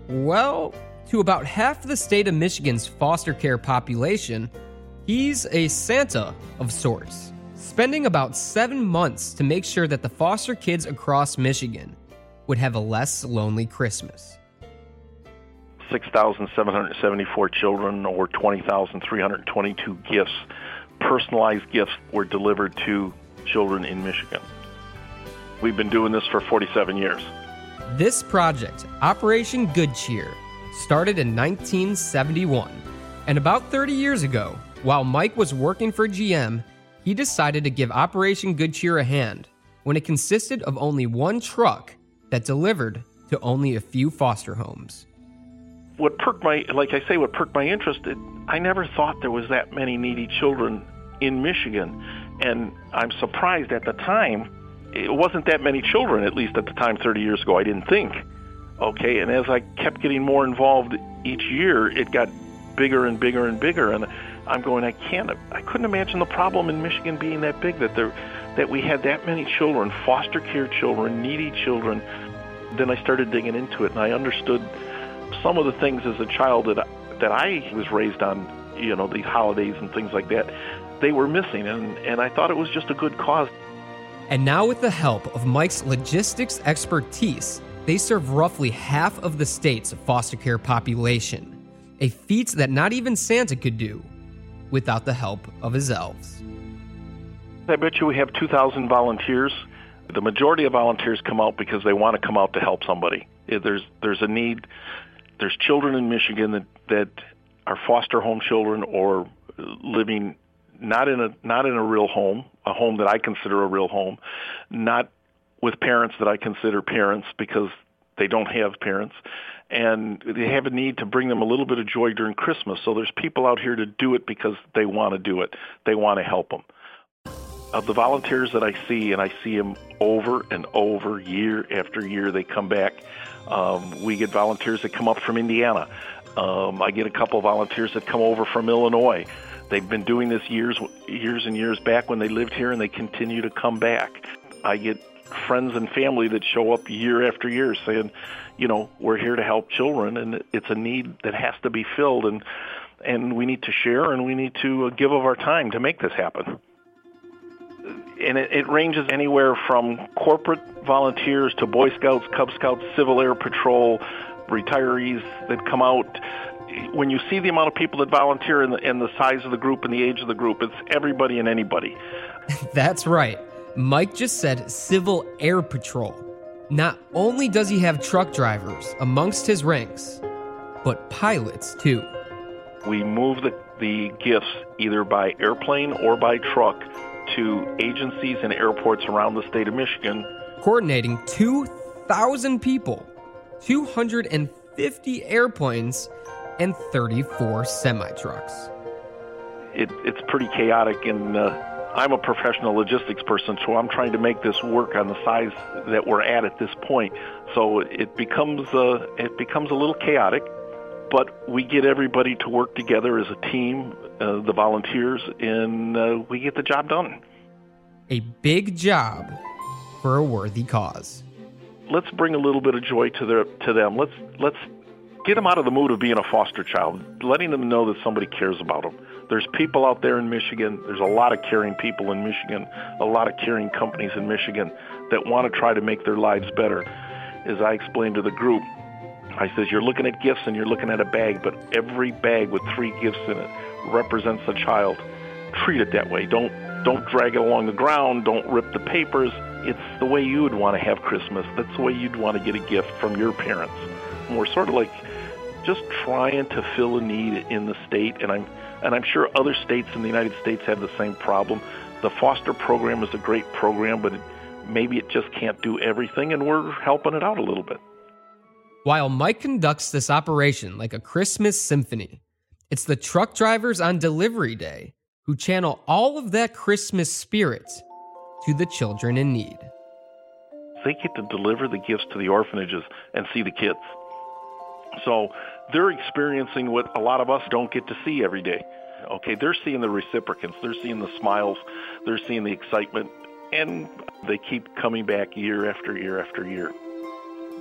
well, to about half the state of Michigan's foster care population, he's a Santa of sorts, spending about seven months to make sure that the foster kids across Michigan would have a less lonely Christmas. six thousand seven hundred seventy-four children, or twenty thousand three hundred twenty-two gifts, personalized gifts, were delivered to children in Michigan. We've been doing this for forty-seven years. This project, Operation Good Cheer, started in nineteen seventy-one. And about thirty years ago, while Mike was working for G M, he decided to give Operation Good Cheer a hand when it consisted of only one truck that delivered to only a few foster homes. What perked my, like I say, what perked my interest, it, I never thought there was that many needy children in Michigan. And I'm surprised at the time. It wasn't that many children, at least at the time thirty years ago, I didn't think. Okay, and as I kept getting more involved each year, it got bigger and bigger and bigger. And I'm going, I can't, I couldn't imagine the problem in Michigan being that big, that there, that we had that many children, foster care children, needy children. Then I started digging into it, and I understood some of the things as a child that that I was raised on, you know, these holidays and things like that, they were missing, and, and I thought it was just a good cause. And now, with the help of Mike's logistics expertise, they serve roughly half of the state's foster care population, a feat that not even Santa could do without the help of his elves. I bet you we have two thousand volunteers. The majority of volunteers come out because they want to come out to help somebody. There's there's a need. There's children in Michigan that, that are foster home children or living not in a not in a real home, a home that I consider a real home, not with parents that I consider parents because they don't have parents, and they have a need to bring them a little bit of joy during Christmas. So there's people out here to do it because they want to do it. They want to help them. Of the volunteers that I see, and I see them over and over, year after year, they come back. Um, we get volunteers that come up from Indiana. Um, I get a couple of volunteers that come over from Illinois. They've been doing this years, years and years back when they lived here, and they continue to come back. I get friends and family that show up year after year saying, you know, we're here to help children, and it's a need that has to be filled, and and we need to share, and we need to give of our time to make this happen. And it, it ranges anywhere from corporate volunteers to Boy Scouts, Cub Scouts, Civil Air Patrol, retirees that come out. When you see the amount of people that volunteer and the, and the size of the group and the age of the group, it's everybody and anybody. That's right. Mike just said Civil Air Patrol. Not only does he have truck drivers amongst his ranks, but pilots too. We move the the gifts either by airplane or by truck to agencies and airports around the state of Michigan. Coordinating two thousand people, two hundred fifty airplanes, and thirty-four semi-trucks. It, it's pretty chaotic, and uh, I'm a professional logistics person, so I'm trying to make this work on the size that we're at at this point. So it becomes uh, it becomes a little chaotic, but we get everybody to work together as a team, uh, the volunteers, and uh, we get the job done. A big job for a worthy cause. Let's bring a little bit of joy to their to them. Let's let's. Get them out of the mood of being a foster child, letting them know that somebody cares about them. There's people out there in Michigan. There's a lot of caring people in Michigan, a lot of caring companies in Michigan that want to try to make their lives better. As I explained to the group, I says, you're looking at gifts and you're looking at a bag, but every bag with three gifts in it represents a child. Treat it that way. Don't don't drag it along the ground. Don't rip the papers. It's the way you would want to have Christmas. That's the way you'd want to get a gift from your parents. And we're sort of like just trying to fill a need in the state, and I'm and I'm sure other states in the United States have the same problem. The foster program is a great program, but it, maybe it just can't do everything, and we're helping it out a little bit. While Mike conducts this operation like a Christmas symphony, it's the truck drivers on delivery day who channel all of that Christmas spirit to the children in need. They get to deliver the gifts to the orphanages and see the kids. So they're experiencing what a lot of us don't get to see every day. Okay, they're seeing the reciprocants, they're seeing the smiles, they're seeing the excitement, and they keep coming back year after year after year.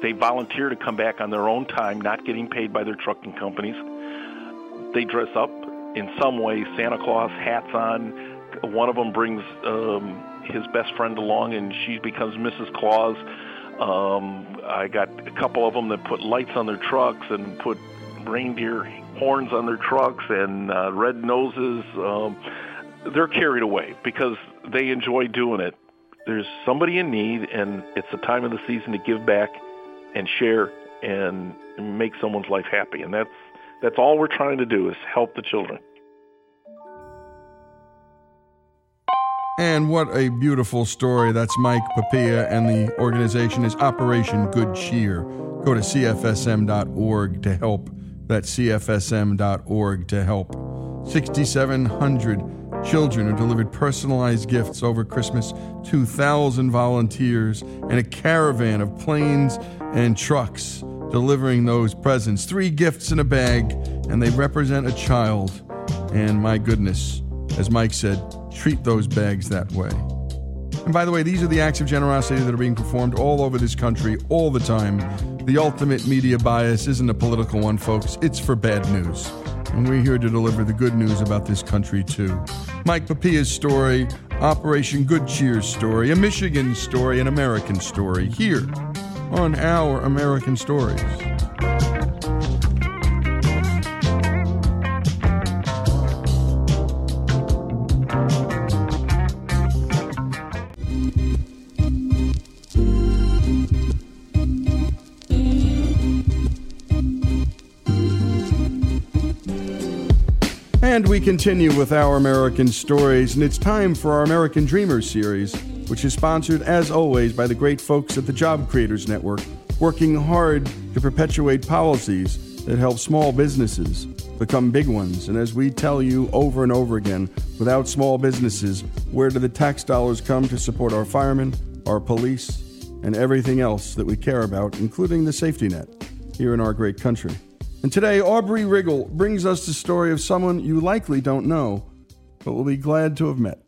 They volunteer to come back on their own time, not getting paid by their trucking companies. They dress up in some way, Santa Claus hats on. One of them brings um, his best friend along, and she becomes Missus Claus. Um, I got a couple of them that put lights on their trucks and put reindeer horns on their trucks and uh, red noses. Um, they're carried away because they enjoy doing it. There's somebody in need, and it's the time of the season to give back and share and make someone's life happy. And that's that's all we're trying to do is help the children. And what a beautiful story. That's Mike Papilla, and the organization is Operation Good Cheer. Go to C F S M dot org to help. That's C F S M dot org to help. six thousand seven hundred children are delivered personalized gifts over Christmas, two thousand volunteers, and a caravan of planes and trucks delivering those presents. Three gifts in a bag, and they represent a child. And my goodness, as Mike said, treat those bags that way. And by the way, these are the acts of generosity that are being performed all over this country all the time. The ultimate media bias isn't a political one, folks. It's for bad news. And we're here to deliver the good news about this country, too. Mike Papilla's story, Operation Good Cheer's story, a Michigan story, an American story, here on Our American Stories. And we continue with Our American Stories, and it's time for our American Dreamers series, which is sponsored, as always, by the great folks at the Job Creators Network, working hard to perpetuate policies that help small businesses become big ones. And as we tell you over and over again, without small businesses, where do the tax dollars come to support our firemen, our police, and everything else that we care about, including the safety net here in our great country? And today, Aubrey Riggle brings us the story of someone you likely don't know, but will be glad to have met.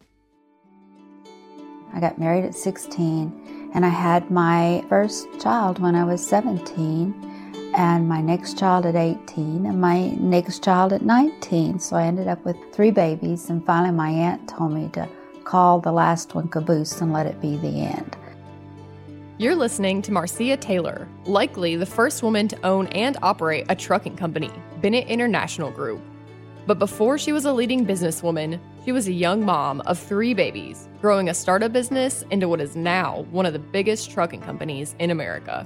I got married at sixteen, and I had my first child when I was seventeen, and my next child at eighteen, and my next child at nineteen. So I ended up with three babies, and finally my aunt told me to call the last one caboose and let it be the end. You're listening to Marcia Taylor, likely the first woman to own and operate a trucking company, Bennett International Group. But before she was a leading businesswoman, she was a young mom of three babies, growing a startup business into what is now one of the biggest trucking companies in America.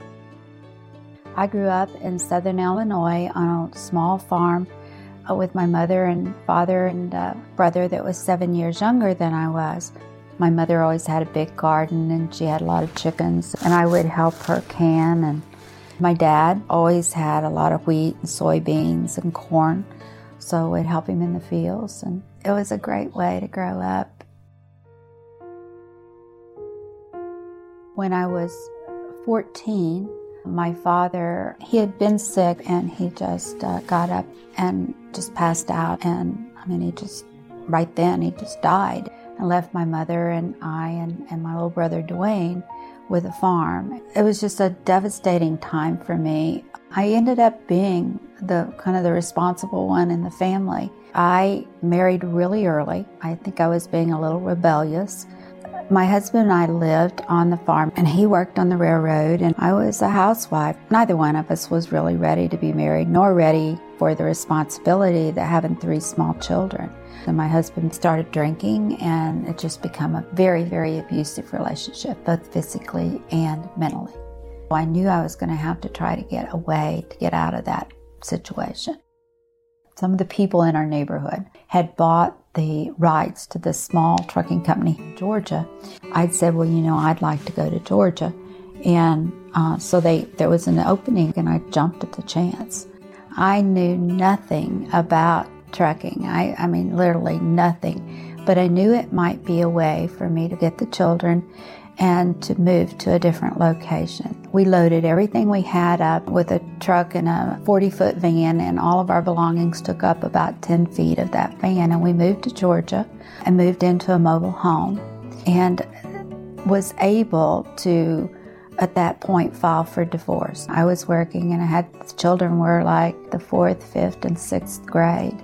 I grew up in Southern Illinois on a small farm with my mother and father and a brother that was seven years younger than I was. My mother always had a big garden, and she had a lot of chickens, and I would help her can. And my dad always had a lot of wheat and soybeans and corn, so I would help him in the fields, and it was a great way to grow up. When I was fourteen, my father, he had been sick, and he just uh, got up and just passed out, and I mean, he just, right then, he just died. I left my mother and I and, and my little brother Dwayne with a farm. It was just a devastating time for me. I ended up being the kind of the responsible one in the family. I married really early. I think I was being a little rebellious. My husband and I lived on the farm, and he worked on the railroad, and I was a housewife. Neither one of us was really ready to be married, nor ready for the responsibility of having three small children. And my husband started drinking, and it just became a very, very abusive relationship, both physically and mentally. I knew I was going to have to try to get away, to get out of that situation. Some of the people in our neighborhood had bought the rights to this small trucking company in Georgia. I'd said, well, you know, I'd like to go to Georgia. And uh, so they there was an opening, and I jumped at the chance. I knew nothing about trucking. I, I mean, literally nothing. But I knew it might be a way for me to get the children and to move to a different location. We loaded everything we had up with a truck and a forty-foot van, and all of our belongings took up about ten feet of that van, and we moved to Georgia and moved into a mobile home, and was able to, at that point, file for divorce. I was working, and I had the children were like the fourth, fifth, and sixth grade.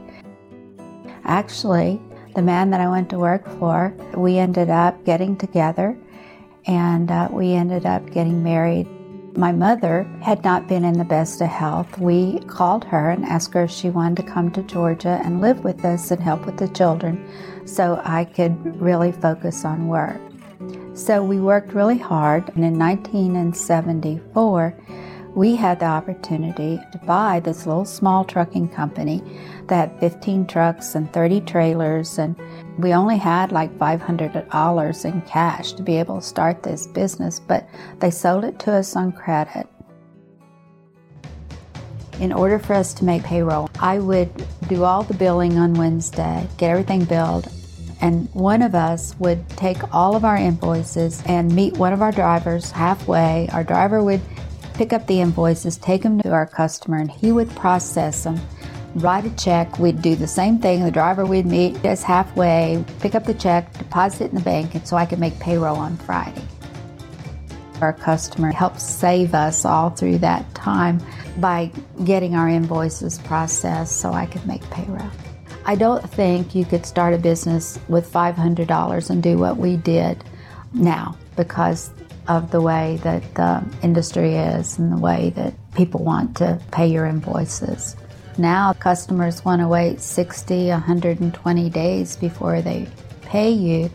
Actually, the man that I went to work for, we ended up getting together, and uh, we ended up getting married. My mother had not been in the best of health. We called her and asked her if she wanted to come to Georgia and live with us and help with the children so I could really focus on work. So we worked really hard, and in nineteen seventy-four, we had the opportunity to buy this little small trucking company that had fifteen trucks and thirty trailers, and we only had like five hundred dollars in cash to be able to start this business, but they sold it to us on credit. In order for us to make payroll, I would do all the billing on Wednesday, get everything billed, and one of us would take all of our invoices and meet one of our drivers halfway. Our driver would pick up the invoices, take them to our customer, and he would process them, write a check. We'd do the same thing. The driver we'd meet us halfway, pick up the check, deposit it in the bank, and so I could make payroll on Friday. Our customer helped save us all through that time by getting our invoices processed so I could make payroll. I don't think you could start a business with five hundred dollars and do what we did now, because of the way that the industry is and the way that people want to pay your invoices. Now customers want to wait sixty, one hundred twenty days before they pay you.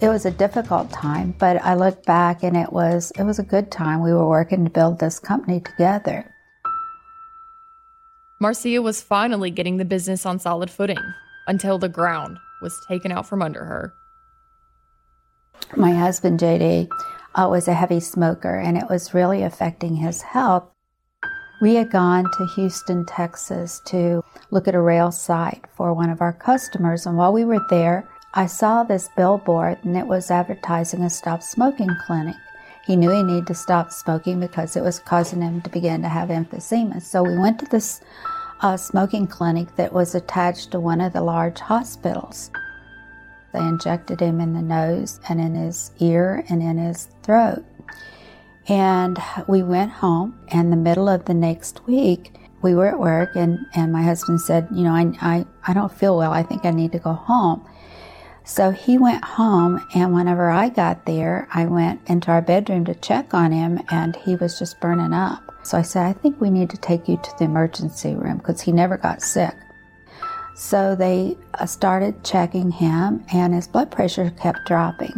It was a difficult time, but I look back and it was it was a good time. We were working to build this company together. Marcia was finally getting the business on solid footing until the ground was taken out from under her. My husband, J D, Uh, was a heavy smoker, and it was really affecting his health. We had gone to Houston, Texas to look at a rail site for one of our customers, and while we were there, I saw this billboard, and it was advertising a stop smoking clinic. He knew he needed to stop smoking because it was causing him to begin to have emphysema. So we went to this uh, smoking clinic that was attached to one of the large hospitals. They injected him in the nose and in his ear and in his throat. And we went home, and the middle of the next week, we were at work, and, and my husband said, you know, I, I, I don't feel well. I think I need to go home. So he went home, and whenever I got there, I went into our bedroom to check on him, and he was just burning up. So I said, I think we need to take you to the emergency room, because he never got sick. So they started checking him, and his blood pressure kept dropping.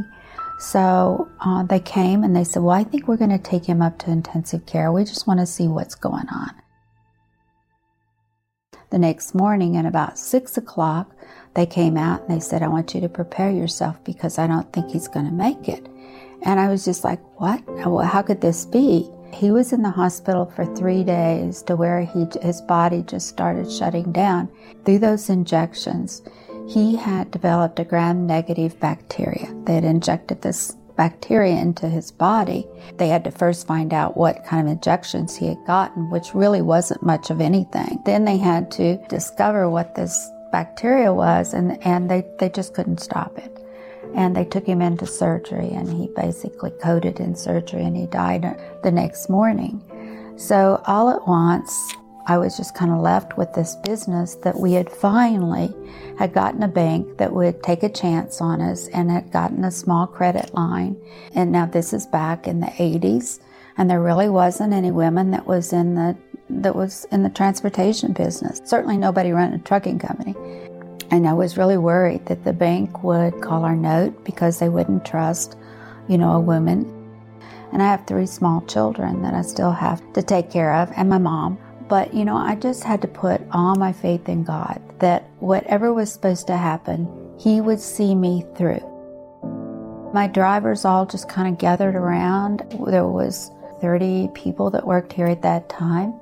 So uh, they came and they said, well, I think we're going to take him up to intensive care. We just want to see what's going on. the next morning at about six o'clock, they came out and they said, I want you to prepare yourself because I don't think he's going to make it. And I was just like, what? How could this be? He was in the hospital for three days to where he, his body just started shutting down. Through those injections, he had developed a gram-negative bacteria. They had injected this bacteria into his body. They had to first find out what kind of injections he had gotten, which really wasn't much of anything. Then they had to discover what this bacteria was, and, and they, they just couldn't stop it. And they took him into surgery, and he basically coded in surgery, and he died the next morning. So all at once, I was just kind of left with this business that we had finally had gotten a bank that would take a chance on us and had gotten a small credit line. And now this is back in the eighties, and there really wasn't any women that was in the that was in the transportation business. Certainly nobody ran a trucking company. And I was really worried that the bank would call our note because they wouldn't trust, you know, a woman. And I have three small children that I still have to take care of, and my mom. But, you know, I just had to put all my faith in God that whatever was supposed to happen, He would see me through. My drivers all just kind of gathered around. There was thirty people that worked here at that time.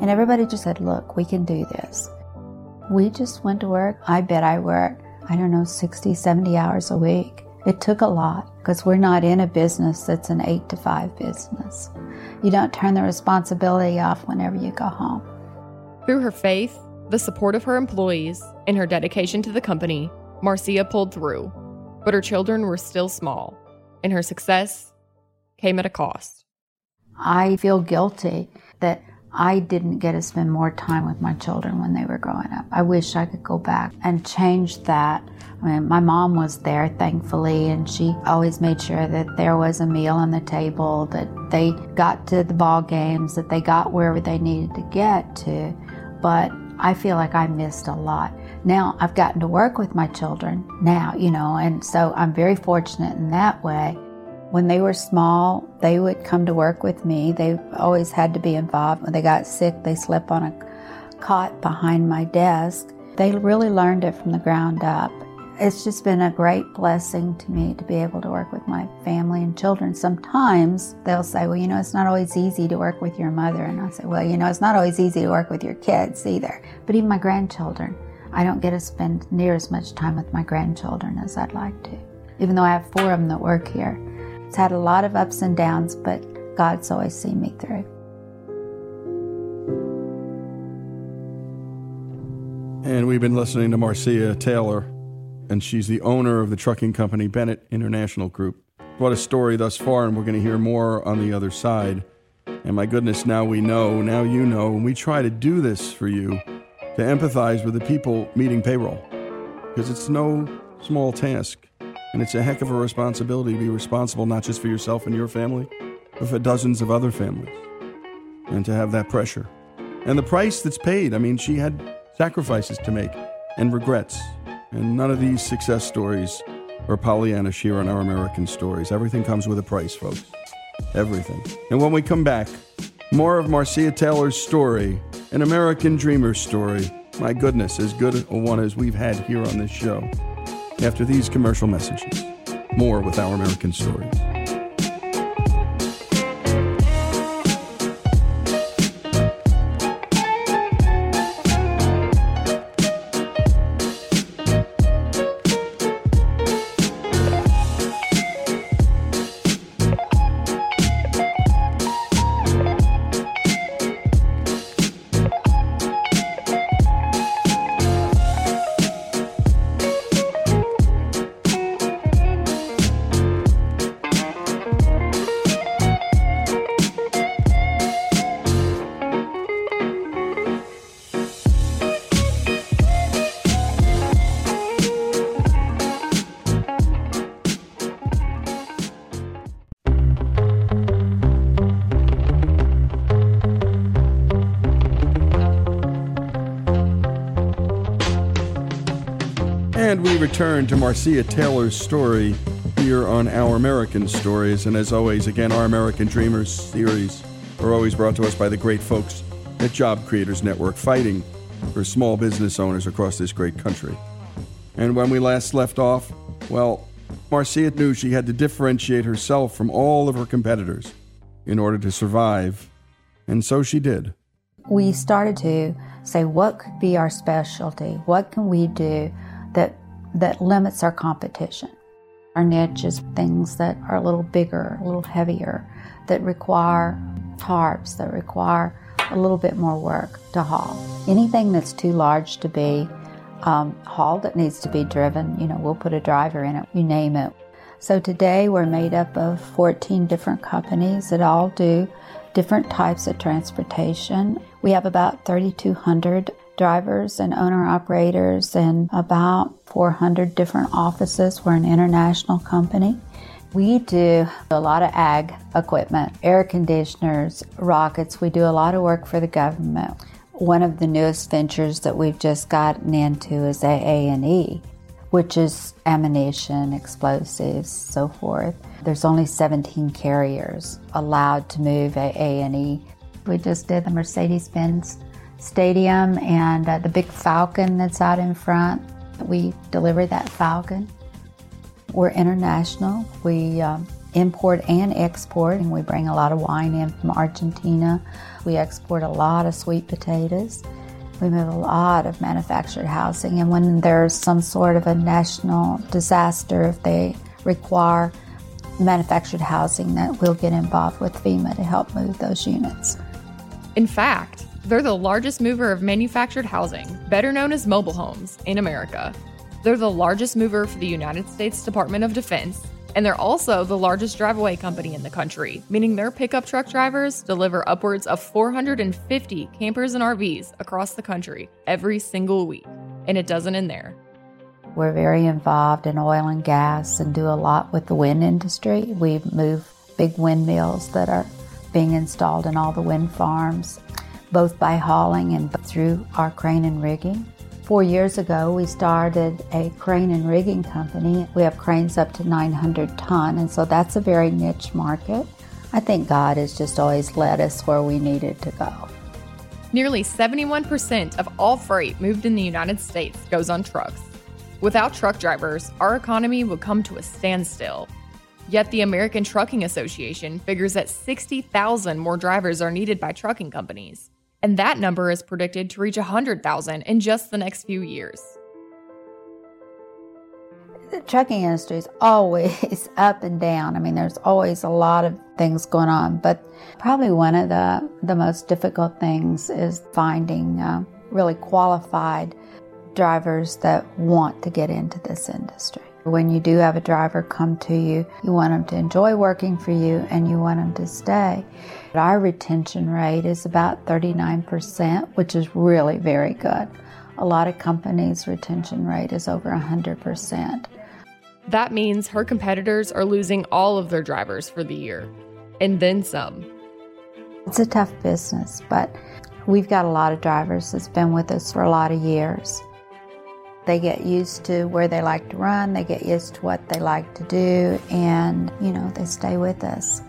And everybody just said, look, we can do this. We just went to work. I bet I worked, I don't know, sixty, seventy hours a week. It took a lot because we're not in a business that's an eight to five business. You don't turn the responsibility off whenever you go home. Through her faith, the support of her employees, and her dedication to the company, Marcia pulled through. But her children were still small, and her success came at a cost. I feel guilty that I didn't get to spend more time with my children when they were growing up. I wish I could go back and change that. I mean, my mom was there, thankfully, and she always made sure that there was a meal on the table, that they got to the ball games, that they got wherever they needed to get to. But I feel like I missed a lot. Now I've gotten to work with my children now, you know, and so I'm very fortunate in that way. When they were small, they would come to work with me. They always had to be involved. When they got sick, they slept on a cot behind my desk. They really learned it from the ground up. It's just been a great blessing to me to be able to work with my family and children. Sometimes they'll say, well, you know, it's not always easy to work with your mother. And I'll say, well, you know, it's not always easy to work with your kids either. But even my grandchildren, I don't get to spend near as much time with my grandchildren as I'd like to, even though I have four of them that work here. It's had a lot of ups and downs, but God's always seen me through. And we've been listening to Marcia Taylor, and she's the owner of the trucking company Bennett International Group. What a story thus far, and we're going to hear more on the other side. And my goodness, now we know, now you know, and we try to do this for you, to empathize with the people meeting payroll, because it's no small task. And it's a heck of a responsibility to be responsible not just for yourself and your family, but for dozens of other families. And to have that pressure. And the price that's paid. I mean, she had sacrifices to make and regrets. And none of these success stories are Pollyannish here on Our American Stories. Everything comes with a price, folks. Everything. And when we come back, more of Marcia Taylor's story, an American dreamer's story. My goodness, as good a one as we've had here on this show. After these commercial messages, more with Our American Stories. And we return to Marcia Taylor's story here on Our American Stories. And as always, again, Our American Dreamers series are always brought to us by the great folks at Job Creators Network, fighting for small business owners across this great country. And when we last left off, well, Marcia knew she had to differentiate herself from all of her competitors in order to survive, and so she did. We started to say, what could be our specialty? What can we do that that limits our competition? Our niche is things that are a little bigger, a little heavier, that require tarps, that require a little bit more work to haul. Anything that's too large to be um, hauled, that needs to be driven, you know, we'll put a driver in it, you name it. So today we're made up of fourteen different companies that all do different types of transportation. We have about thirty-two hundred drivers and owner-operators and about four hundred different offices. We're an international company. We do a lot of ag equipment, air conditioners, rockets. We do a lot of work for the government. One of the newest ventures that we've just gotten into is A A and E, which is ammunition, explosives, so forth. There's only seventeen carriers allowed to move A A and E. We just did the Mercedes-Benz Stadium and uh, the big Falcon that's out in front. We deliver that Falcon. We're international. We um, import and export, and we bring a lot of wine in from Argentina. We export a lot of sweet potatoes. We move a lot of manufactured housing, and when there's some sort of a national disaster, if they require manufactured housing, that we'll get involved with FEMA to help move those units. In fact, they're the largest mover of manufactured housing, better known as mobile homes, in America. They're the largest mover for the United States Department of Defense, and they're also the largest driveaway company in the country, meaning their pickup truck drivers deliver upwards of four hundred fifty campers and R Vs across the country every single week, and it doesn't end there. We're very involved in oil and gas and do a lot with the wind industry. We move big windmills that are being installed in all the wind farms, both by hauling and through our crane and rigging. Four years ago, we started a crane and rigging company. We have cranes up to nine hundred ton, and so that's a very niche market. I think God has just always led us where we needed to go. Nearly seventy-one percent of all freight moved in the United States goes on trucks. Without truck drivers, our economy would come to a standstill. Yet the American Trucking Association figures that sixty thousand more drivers are needed by trucking companies. And that number is predicted to reach one hundred thousand in just the next few years. The trucking industry is always up and down. I mean, there's always a lot of things going on, but probably one of the, the most difficult things is finding uh, really qualified drivers that want to get into this industry. When you do have a driver come to you, you want them to enjoy working for you and you want them to stay. Our retention rate is about thirty-nine percent, which is really very good. A lot of companies' retention rate is over one hundred percent. That means her competitors are losing all of their drivers for the year, and then some. It's a tough business, but we've got a lot of drivers that's been with us for a lot of years. They get used to where they like to run, they get used to what they like to do, and, you know, they stay with us.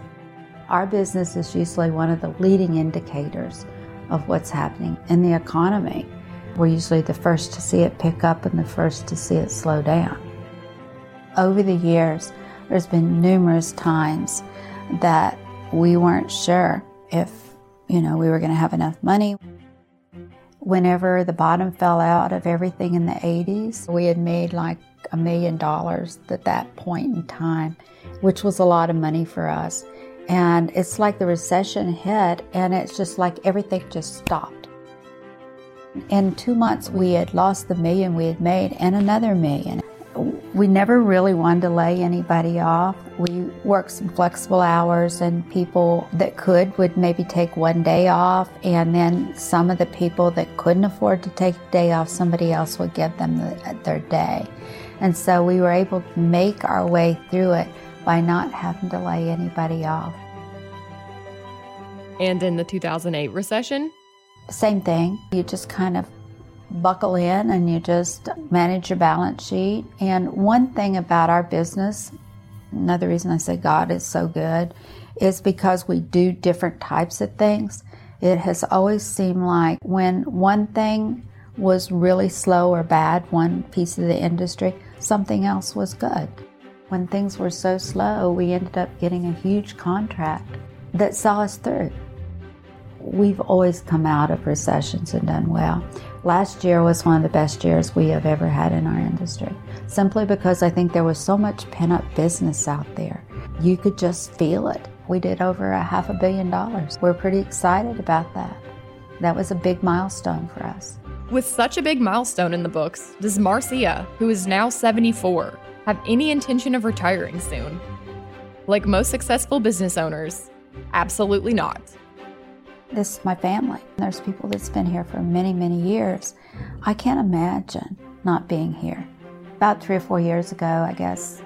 Our business is usually one of the leading indicators of what's happening in the economy. We're usually the first to see it pick up and the first to see it slow down. Over the years, there's been numerous times that we weren't sure if, you know, we were going to have enough money. Whenever the bottom fell out of everything in the eighties, we had made like a million dollars at that point in time, which was a lot of money for us. And it's like the recession hit, and it's just like everything just stopped. In two months, we had lost the million we had made and another million. We never really wanted to lay anybody off. We worked some flexible hours, and people that could would maybe take one day off, and then some of the people that couldn't afford to take a day off, somebody else would give them the, their day. And so we were able to make our way through it by not having to lay anybody off. And in the two thousand eight recession? Same thing. You just kind of buckle in and you just manage your balance sheet. And one thing about our business, another reason I say God is so good, is because we do different types of things. It has always seemed like when one thing was really slow or bad, one piece of the industry, something else was good. When things were so slow, we ended up getting a huge contract that saw us through. We've always come out of recessions and done well. Last year was one of the best years we have ever had in our industry, simply because I think there was so much pent-up business out there. You could just feel it. We did over a half a billion dollars. We're pretty excited about that. That was a big milestone for us. With such a big milestone in the books, does Marcia, who is now seventy-four, have any intention of retiring soon? Like most successful business owners, absolutely not. This is my family. There's people that's been here for many, many years. I can't imagine not being here. About three or four years ago, I guess,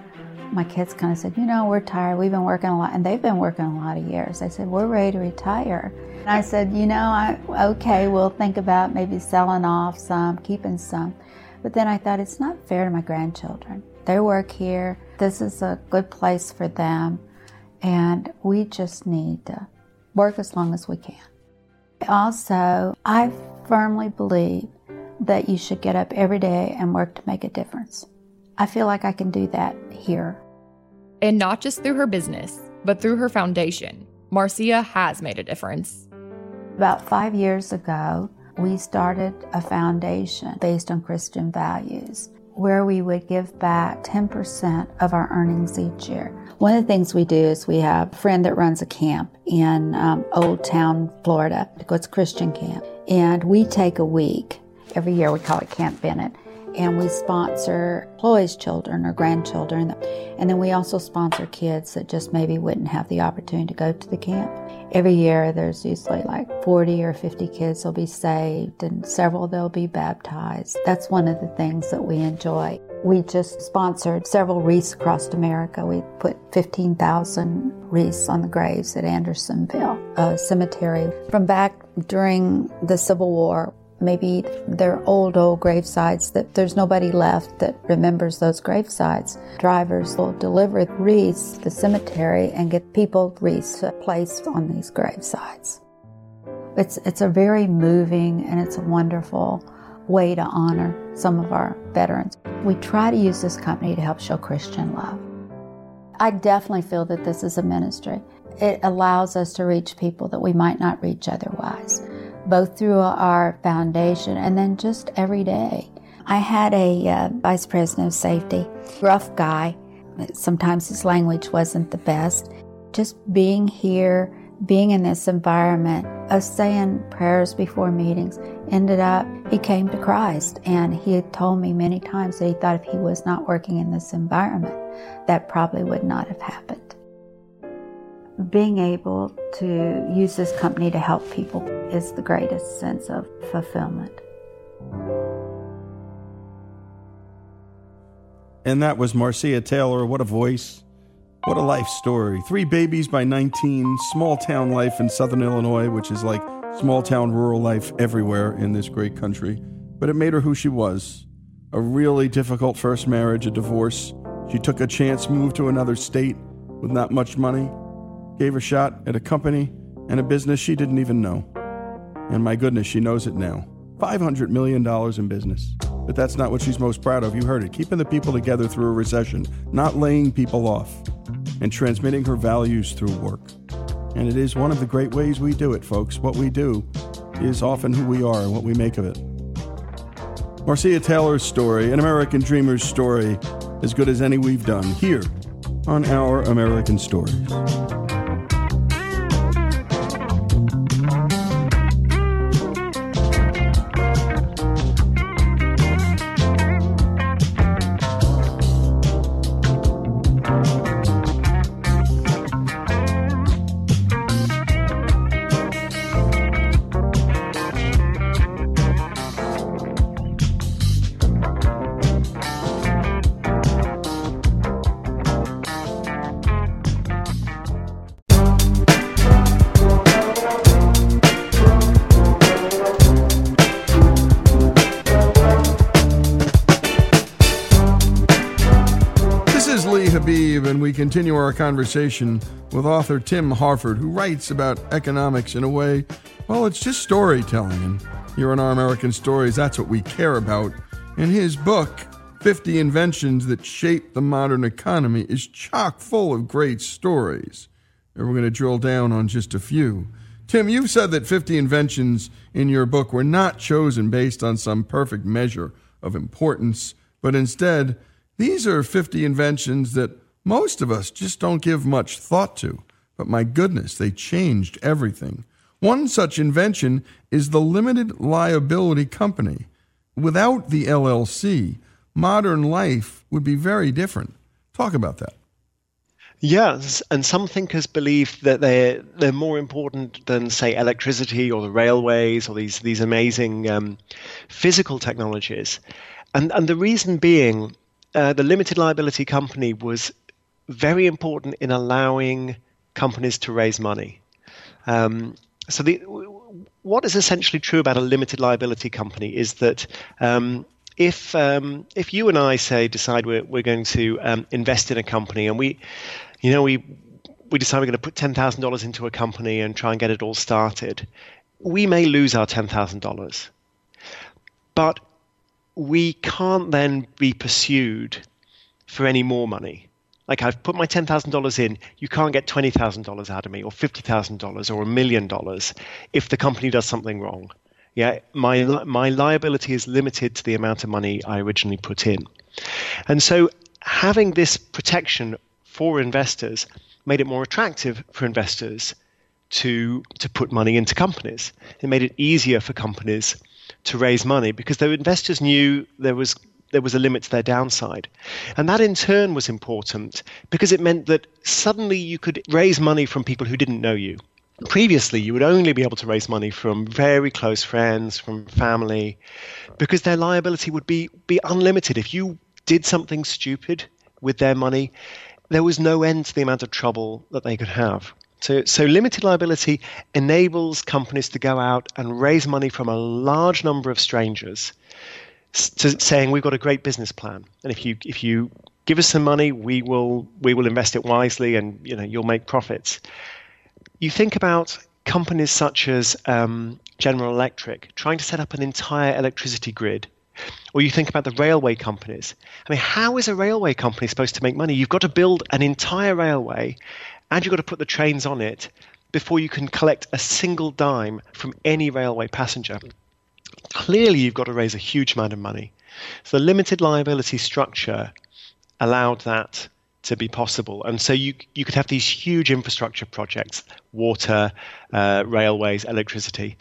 my kids kind of said, you know, we're tired. We've been working a lot. And they've been working a lot of years. They said, we're ready to retire. And I said, you know, I okay, we'll think about maybe selling off some, keeping some. But then I thought, it's not fair to my grandchildren. They work here. This is a good place for them. And we just need to work as long as we can. Also, I firmly believe that you should get up every day and work to make a difference. I feel like I can do that here. And not just through her business, but through her foundation, Marcia has made a difference. About five years ago, we started a foundation based on Christian values, where we would give back ten percent of our earnings each year. One of the things we do is we have a friend that runs a camp in um, Old Town, Florida. It's a Christian camp. And we take a week. Every year we call it Camp Bennett. And we sponsor employees' children or grandchildren. And then we also sponsor kids that just maybe wouldn't have the opportunity to go to the camp. Every year there's usually like forty or fifty kids will be saved and several they'll be baptized. That's one of the things that we enjoy. We just sponsored several wreaths across America. We put fifteen thousand wreaths on the graves at Andersonville, a cemetery from back during the Civil War. Maybe they're old, old gravesites that there's nobody left that remembers those gravesites. Drivers will deliver wreaths to the cemetery and get people wreaths placed on these gravesites. It's, it's a very moving and it's a wonderful way to honor some of our veterans. We try to use this company to help show Christian love. I definitely feel that this is a ministry. It allows us to reach people that we might not reach otherwise, both through our foundation and then just every day. I had a uh, vice president of safety, rough guy. Sometimes his language wasn't the best. Just being here, being in this environment, us saying prayers before meetings, ended up, he came to Christ. And he had told me many times that he thought if he was not working in this environment, that probably would not have happened. Being able to use this company to help people is the greatest sense of fulfillment. And that was Marcia Taylor. What a voice. What a life story. Three babies by nineteen, small town life in Southern Illinois, which is like small town rural life everywhere in this great country. But it made her who she was. A really difficult first marriage, a divorce. She took a chance, moved to another state with not much money. Gave her shot at a company and a business she didn't even know. And my goodness, she knows it now. five hundred million dollars in business. But that's not what she's most proud of. You heard it. Keeping the people together through a recession, not laying people off, and transmitting her values through work. And it is one of the great ways we do it, folks. What we do is often who we are and what we make of it. Marcia Taylor's story, an American dreamer's story, as good as any we've done here on Our American Stories. Habib, and we continue our conversation with author Tim Harford, who writes about economics in a way, well, it's just storytelling. And here on Our American Stories, that's what we care about. And his book, fifty Inventions That Shape the Modern Economy, is chock full of great stories. And we're going to drill down on just a few. Tim, you've said that fifty inventions in your book were not chosen based on some perfect measure of importance, but instead, these are fifty inventions that most of us just don't give much thought to. But my goodness, they changed everything. One such invention is the limited liability company. Without the L L C, modern life would be very different. Talk about that. Yes, and some thinkers believe that they're, they're more important than, say, electricity or the railways or these, these amazing um, physical technologies. And, and the reason being, uh, the limited liability company was very important in allowing companies to raise money. Um, so the, what is essentially true about a limited liability company is that um, if um, if you and I, say, decide we're, we're going to um, invest in a company and we, you know, we we decide we're going to put ten thousand dollars into a company and try and get it all started, we may lose our ten thousand dollars. But we can't then be pursued for any more money. Like, I've put my ten thousand dollars in, you can't get twenty thousand dollars out of me or fifty thousand dollars or a million dollars if the company does something wrong. Yeah, my my liability is limited to the amount of money I originally put in. And so having this protection for investors made it more attractive for investors to to put money into companies. It made it easier for companies to raise money because their investors knew there was there was a limit to their downside. And that in turn was important because it meant that suddenly you could raise money from people who didn't know you. Previously, you would only be able to raise money from very close friends, from family, because their liability would be, be unlimited. If you did something stupid with their money, there was no end to the amount of trouble that they could have. So, so limited liability enables companies to go out and raise money from a large number of strangers, to saying, we've got a great business plan, and if you if you give us some money, we will we will invest it wisely, and you know you'll make profits. You think about companies such as um, General Electric trying to set up an entire electricity grid, or you think about the railway companies. I mean, how is a railway company supposed to make money? You've got to build an entire railway, and you've got to put the trains on it before you can collect a single dime from any railway passenger. Clearly, you've got to raise a huge amount of money. So the limited liability structure allowed that to be possible. And so you you could have these huge infrastructure projects, water, uh, railways, electricity.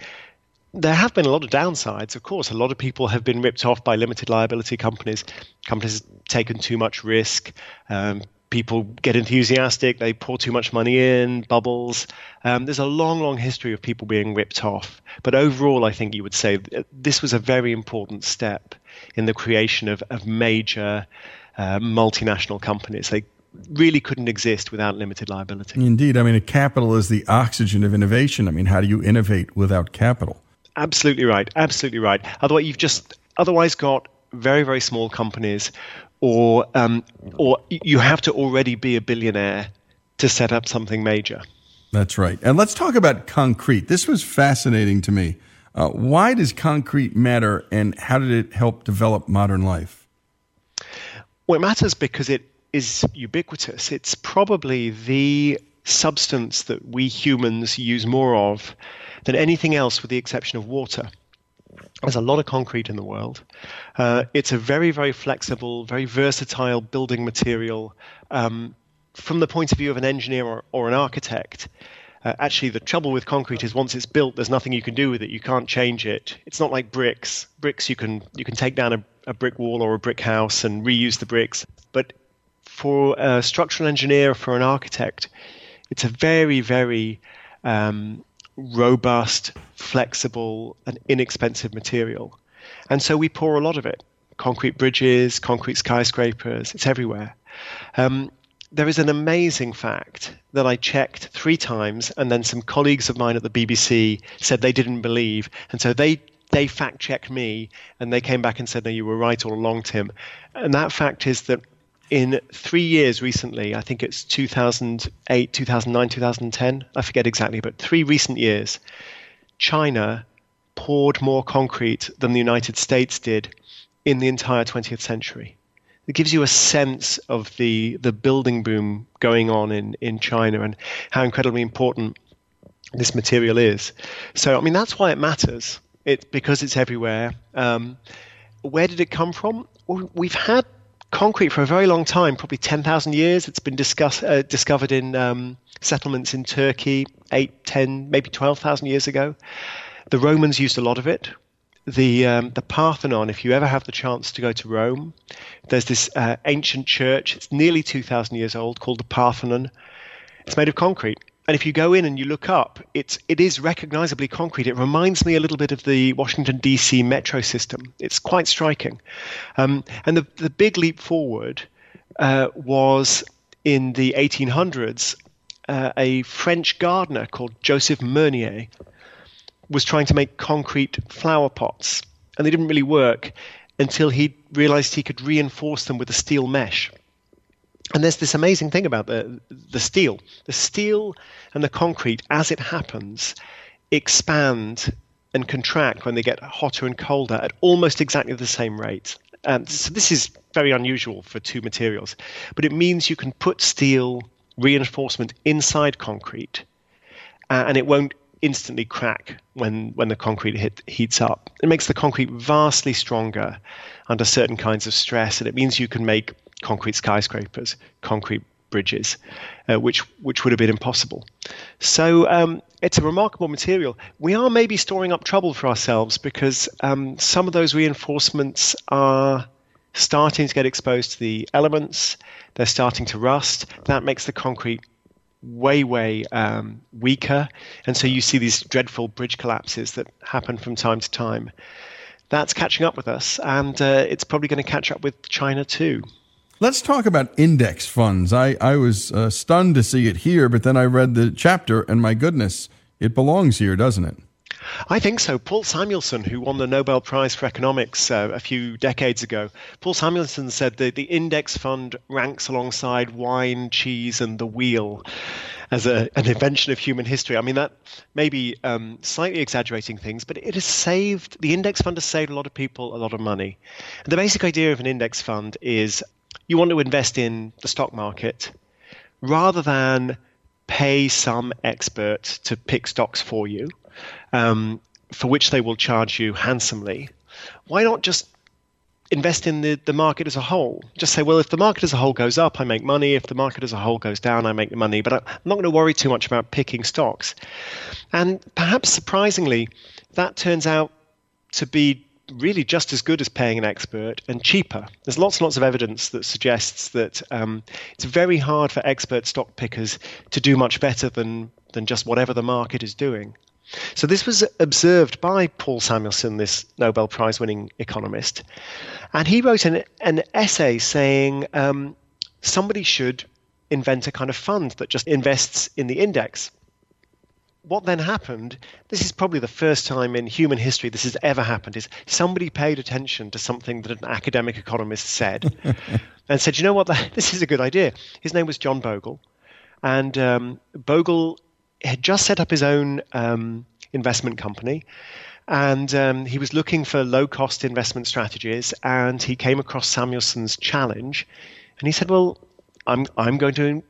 There have been a lot of downsides, of course. A lot of people have been ripped off by limited liability companies. Companies have taken too much risk. Um, people get enthusiastic. They pour too much money in, bubbles. Um, there's a long, long history of people being ripped off. But overall, I think you would say this was a very important step in the creation of, of major uh, multinational companies. They really couldn't exist without limited liability. Indeed. I mean, capital is the oxygen of innovation. I mean, how do you innovate without capital? Absolutely right. Absolutely right. Otherwise, you've just otherwise got very, very small companies, or um, or you have to already be a billionaire to set up something major. That's right. And let's talk about concrete. This was fascinating to me. Uh, why does concrete matter, and how did it help develop modern life? Well, it matters because it is ubiquitous. It's probably the substance that we humans use more of than anything else, with the exception of water. There's a lot of concrete in the world. Uh, it's a very, very flexible, very versatile building material. Um, from the point of view of an engineer or, or an architect, uh, actually the trouble with concrete is once it's built, there's nothing you can do with it. You can't change it. It's not like bricks. Bricks, you can you can take down a, a brick wall or a brick house and reuse the bricks. But for a structural engineer, for an architect, it's a very, very um, robust, flexible, and inexpensive material. And so we pour a lot of it. Concrete bridges, concrete skyscrapers, it's everywhere. Um, there is an amazing fact that I checked three times, and then some colleagues of mine at the B B C said they didn't believe. And so they they fact-checked me, and they came back and said, no, you were right all along, Tim. And that fact is that in three years recently, I think it's two thousand eight, two thousand nine, two thousand ten, I forget exactly, but three recent years, China poured more concrete than the United States did in the entire twentieth century. It gives you a sense of the the building boom going on in, in China and how incredibly important this material is. So, I mean, that's why it matters. It's because it's everywhere. Um, where did it come from? Well, we've had concrete for a very long time, probably ten thousand years. It's been discuss, uh, discovered in um, settlements in Turkey eight, ten, maybe twelve thousand years ago. The Romans used a lot of it. The um, the Parthenon, if you ever have the chance to go to Rome, there's this uh, ancient church. It's nearly two thousand years old, called the Parthenon. It's made of concrete. And if you go in and you look up, it's, it is recognizably concrete. It reminds me a little bit of the Washington, D C metro system. It's quite striking. Um, and the, the big leap forward uh, was in the eighteen hundreds, uh, a French gardener called Joseph Meunier was trying to make concrete flower pots, and they didn't really work until he realized he could reinforce them with a steel mesh. And there's this amazing thing about the the steel. The steel and the concrete, as it happens, expand and contract when they get hotter and colder at almost exactly the same rate. Um, so this is very unusual for two materials, but it means you can put steel reinforcement inside concrete, uh, and it won't instantly crack when when the concrete hit, heats up. It makes the concrete vastly stronger under certain kinds of stress, and it means you can make concrete skyscrapers, concrete bridges, uh, which which would have been impossible. So um, it's a remarkable material. We are maybe storing up trouble for ourselves because um, some of those reinforcements are starting to get exposed to the elements. They're starting to rust. That makes the concrete way, way um, weaker. And so you see these dreadful bridge collapses that happen from time to time. That's catching up with us, and uh, it's probably going to catch up with China too. Let's talk about index funds. I, I was uh, stunned to see it here, but then I read the chapter, and my goodness, it belongs here, doesn't it? I think so. Paul Samuelson, who won the Nobel Prize for Economics uh, a few decades ago, Paul Samuelson said that the index fund ranks alongside wine, cheese, and the wheel as a, an invention of human history. I mean, that may be um, slightly exaggerating things, but it has saved, the index fund has saved a lot of people a lot of money. And the basic idea of an index fund is you want to invest in the stock market rather than pay some expert to pick stocks for you. Um, for which they will charge you handsomely. Why not just invest in the, the market as a whole? Just say, well, if the market as a whole goes up, I make money. If the market as a whole goes down, I make money. But I'm not going to worry too much about picking stocks. And perhaps surprisingly, that turns out to be really just as good as paying an expert and cheaper. There's lots and lots of evidence that suggests that um, it's very hard for expert stock pickers to do much better than, than just whatever the market is doing. So this was observed by Paul Samuelson, this Nobel Prize-winning economist, and he wrote an, an essay saying um, somebody should invent a kind of fund that just invests in the index. What then happened, this is probably the first time in human history this has ever happened, is somebody paid attention to something that an academic economist said and said, you know what, this is a good idea. His name was John Bogle, and um, Bogle had just set up his own um, investment company, and um, he was looking for low-cost investment strategies, and he came across Samuelson's challenge, and he said, well, I'm I'm going to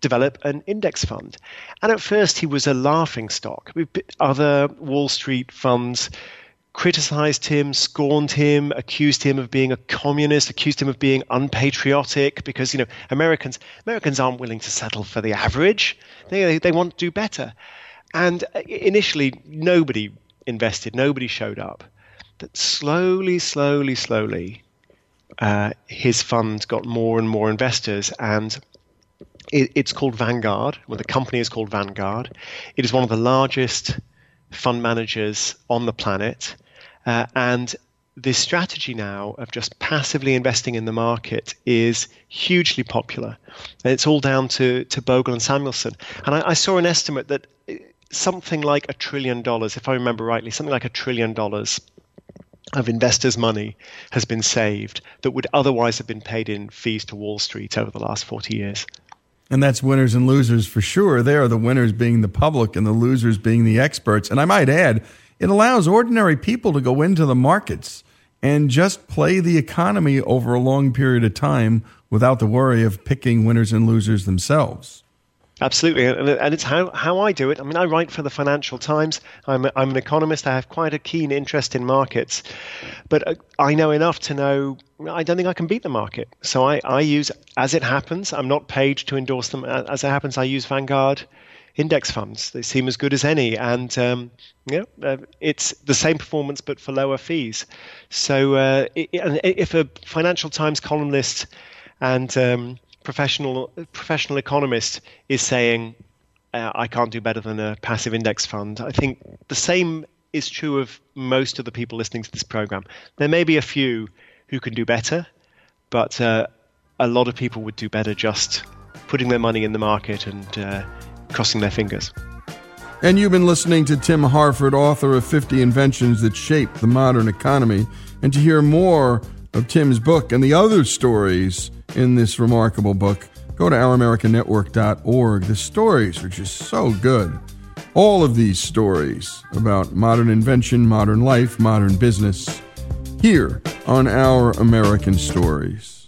develop an index fund. And at first he was a laughing stock. Other Wall Street funds criticized him, scorned him, accused him of being a communist, accused him of being unpatriotic, because, you know, Americans Americans aren't willing to settle for the average. They they want to do better. And initially, nobody invested, nobody showed up. But slowly, slowly, slowly, uh, his fund got more and more investors, and it, it's called Vanguard. Well, the company is called Vanguard. It is one of the largest fund managers on the planet. Uh, and this strategy now of just passively investing in the market is hugely popular. And it's all down to, to Bogle and Samuelson. And I, I saw an estimate that something like a trillion dollars, if I remember rightly, something like a trillion dollars of investors' money has been saved that would otherwise have been paid in fees to Wall Street over the last forty years. And that's winners and losers for sure. There are the winners being the public and the losers being the experts. And I might add, it allows ordinary people to go into the markets and just play the economy over a long period of time without the worry of picking winners and losers themselves. Absolutely. And it's how, how I do it. I mean, I write for the Financial Times. I'm, I'm an economist. I have quite a keen interest in markets. But I know enough to know I don't think I can beat the market. So I, I use As It Happens. I'm not paid to endorse them. As It Happens, I use Vanguard index funds. They seem as good as any. And um, you know, uh, it's the same performance, but for lower fees. So uh, it, if a Financial Times columnist and um, professional professional economist is saying, uh, I can't do better than a passive index fund, I think the same is true of most of the people listening to this program. There may be a few who can do better, but uh, a lot of people would do better just putting their money in the market and uh, crossing their fingers. And you've been listening to Tim Harford, author of fifty inventions That Shaped the Modern Economy. And to hear more of Tim's book and the other stories in this remarkable book, go to our american network dot org. The stories are just so good. All of these stories about modern invention, modern life, modern business, here on Our American Stories.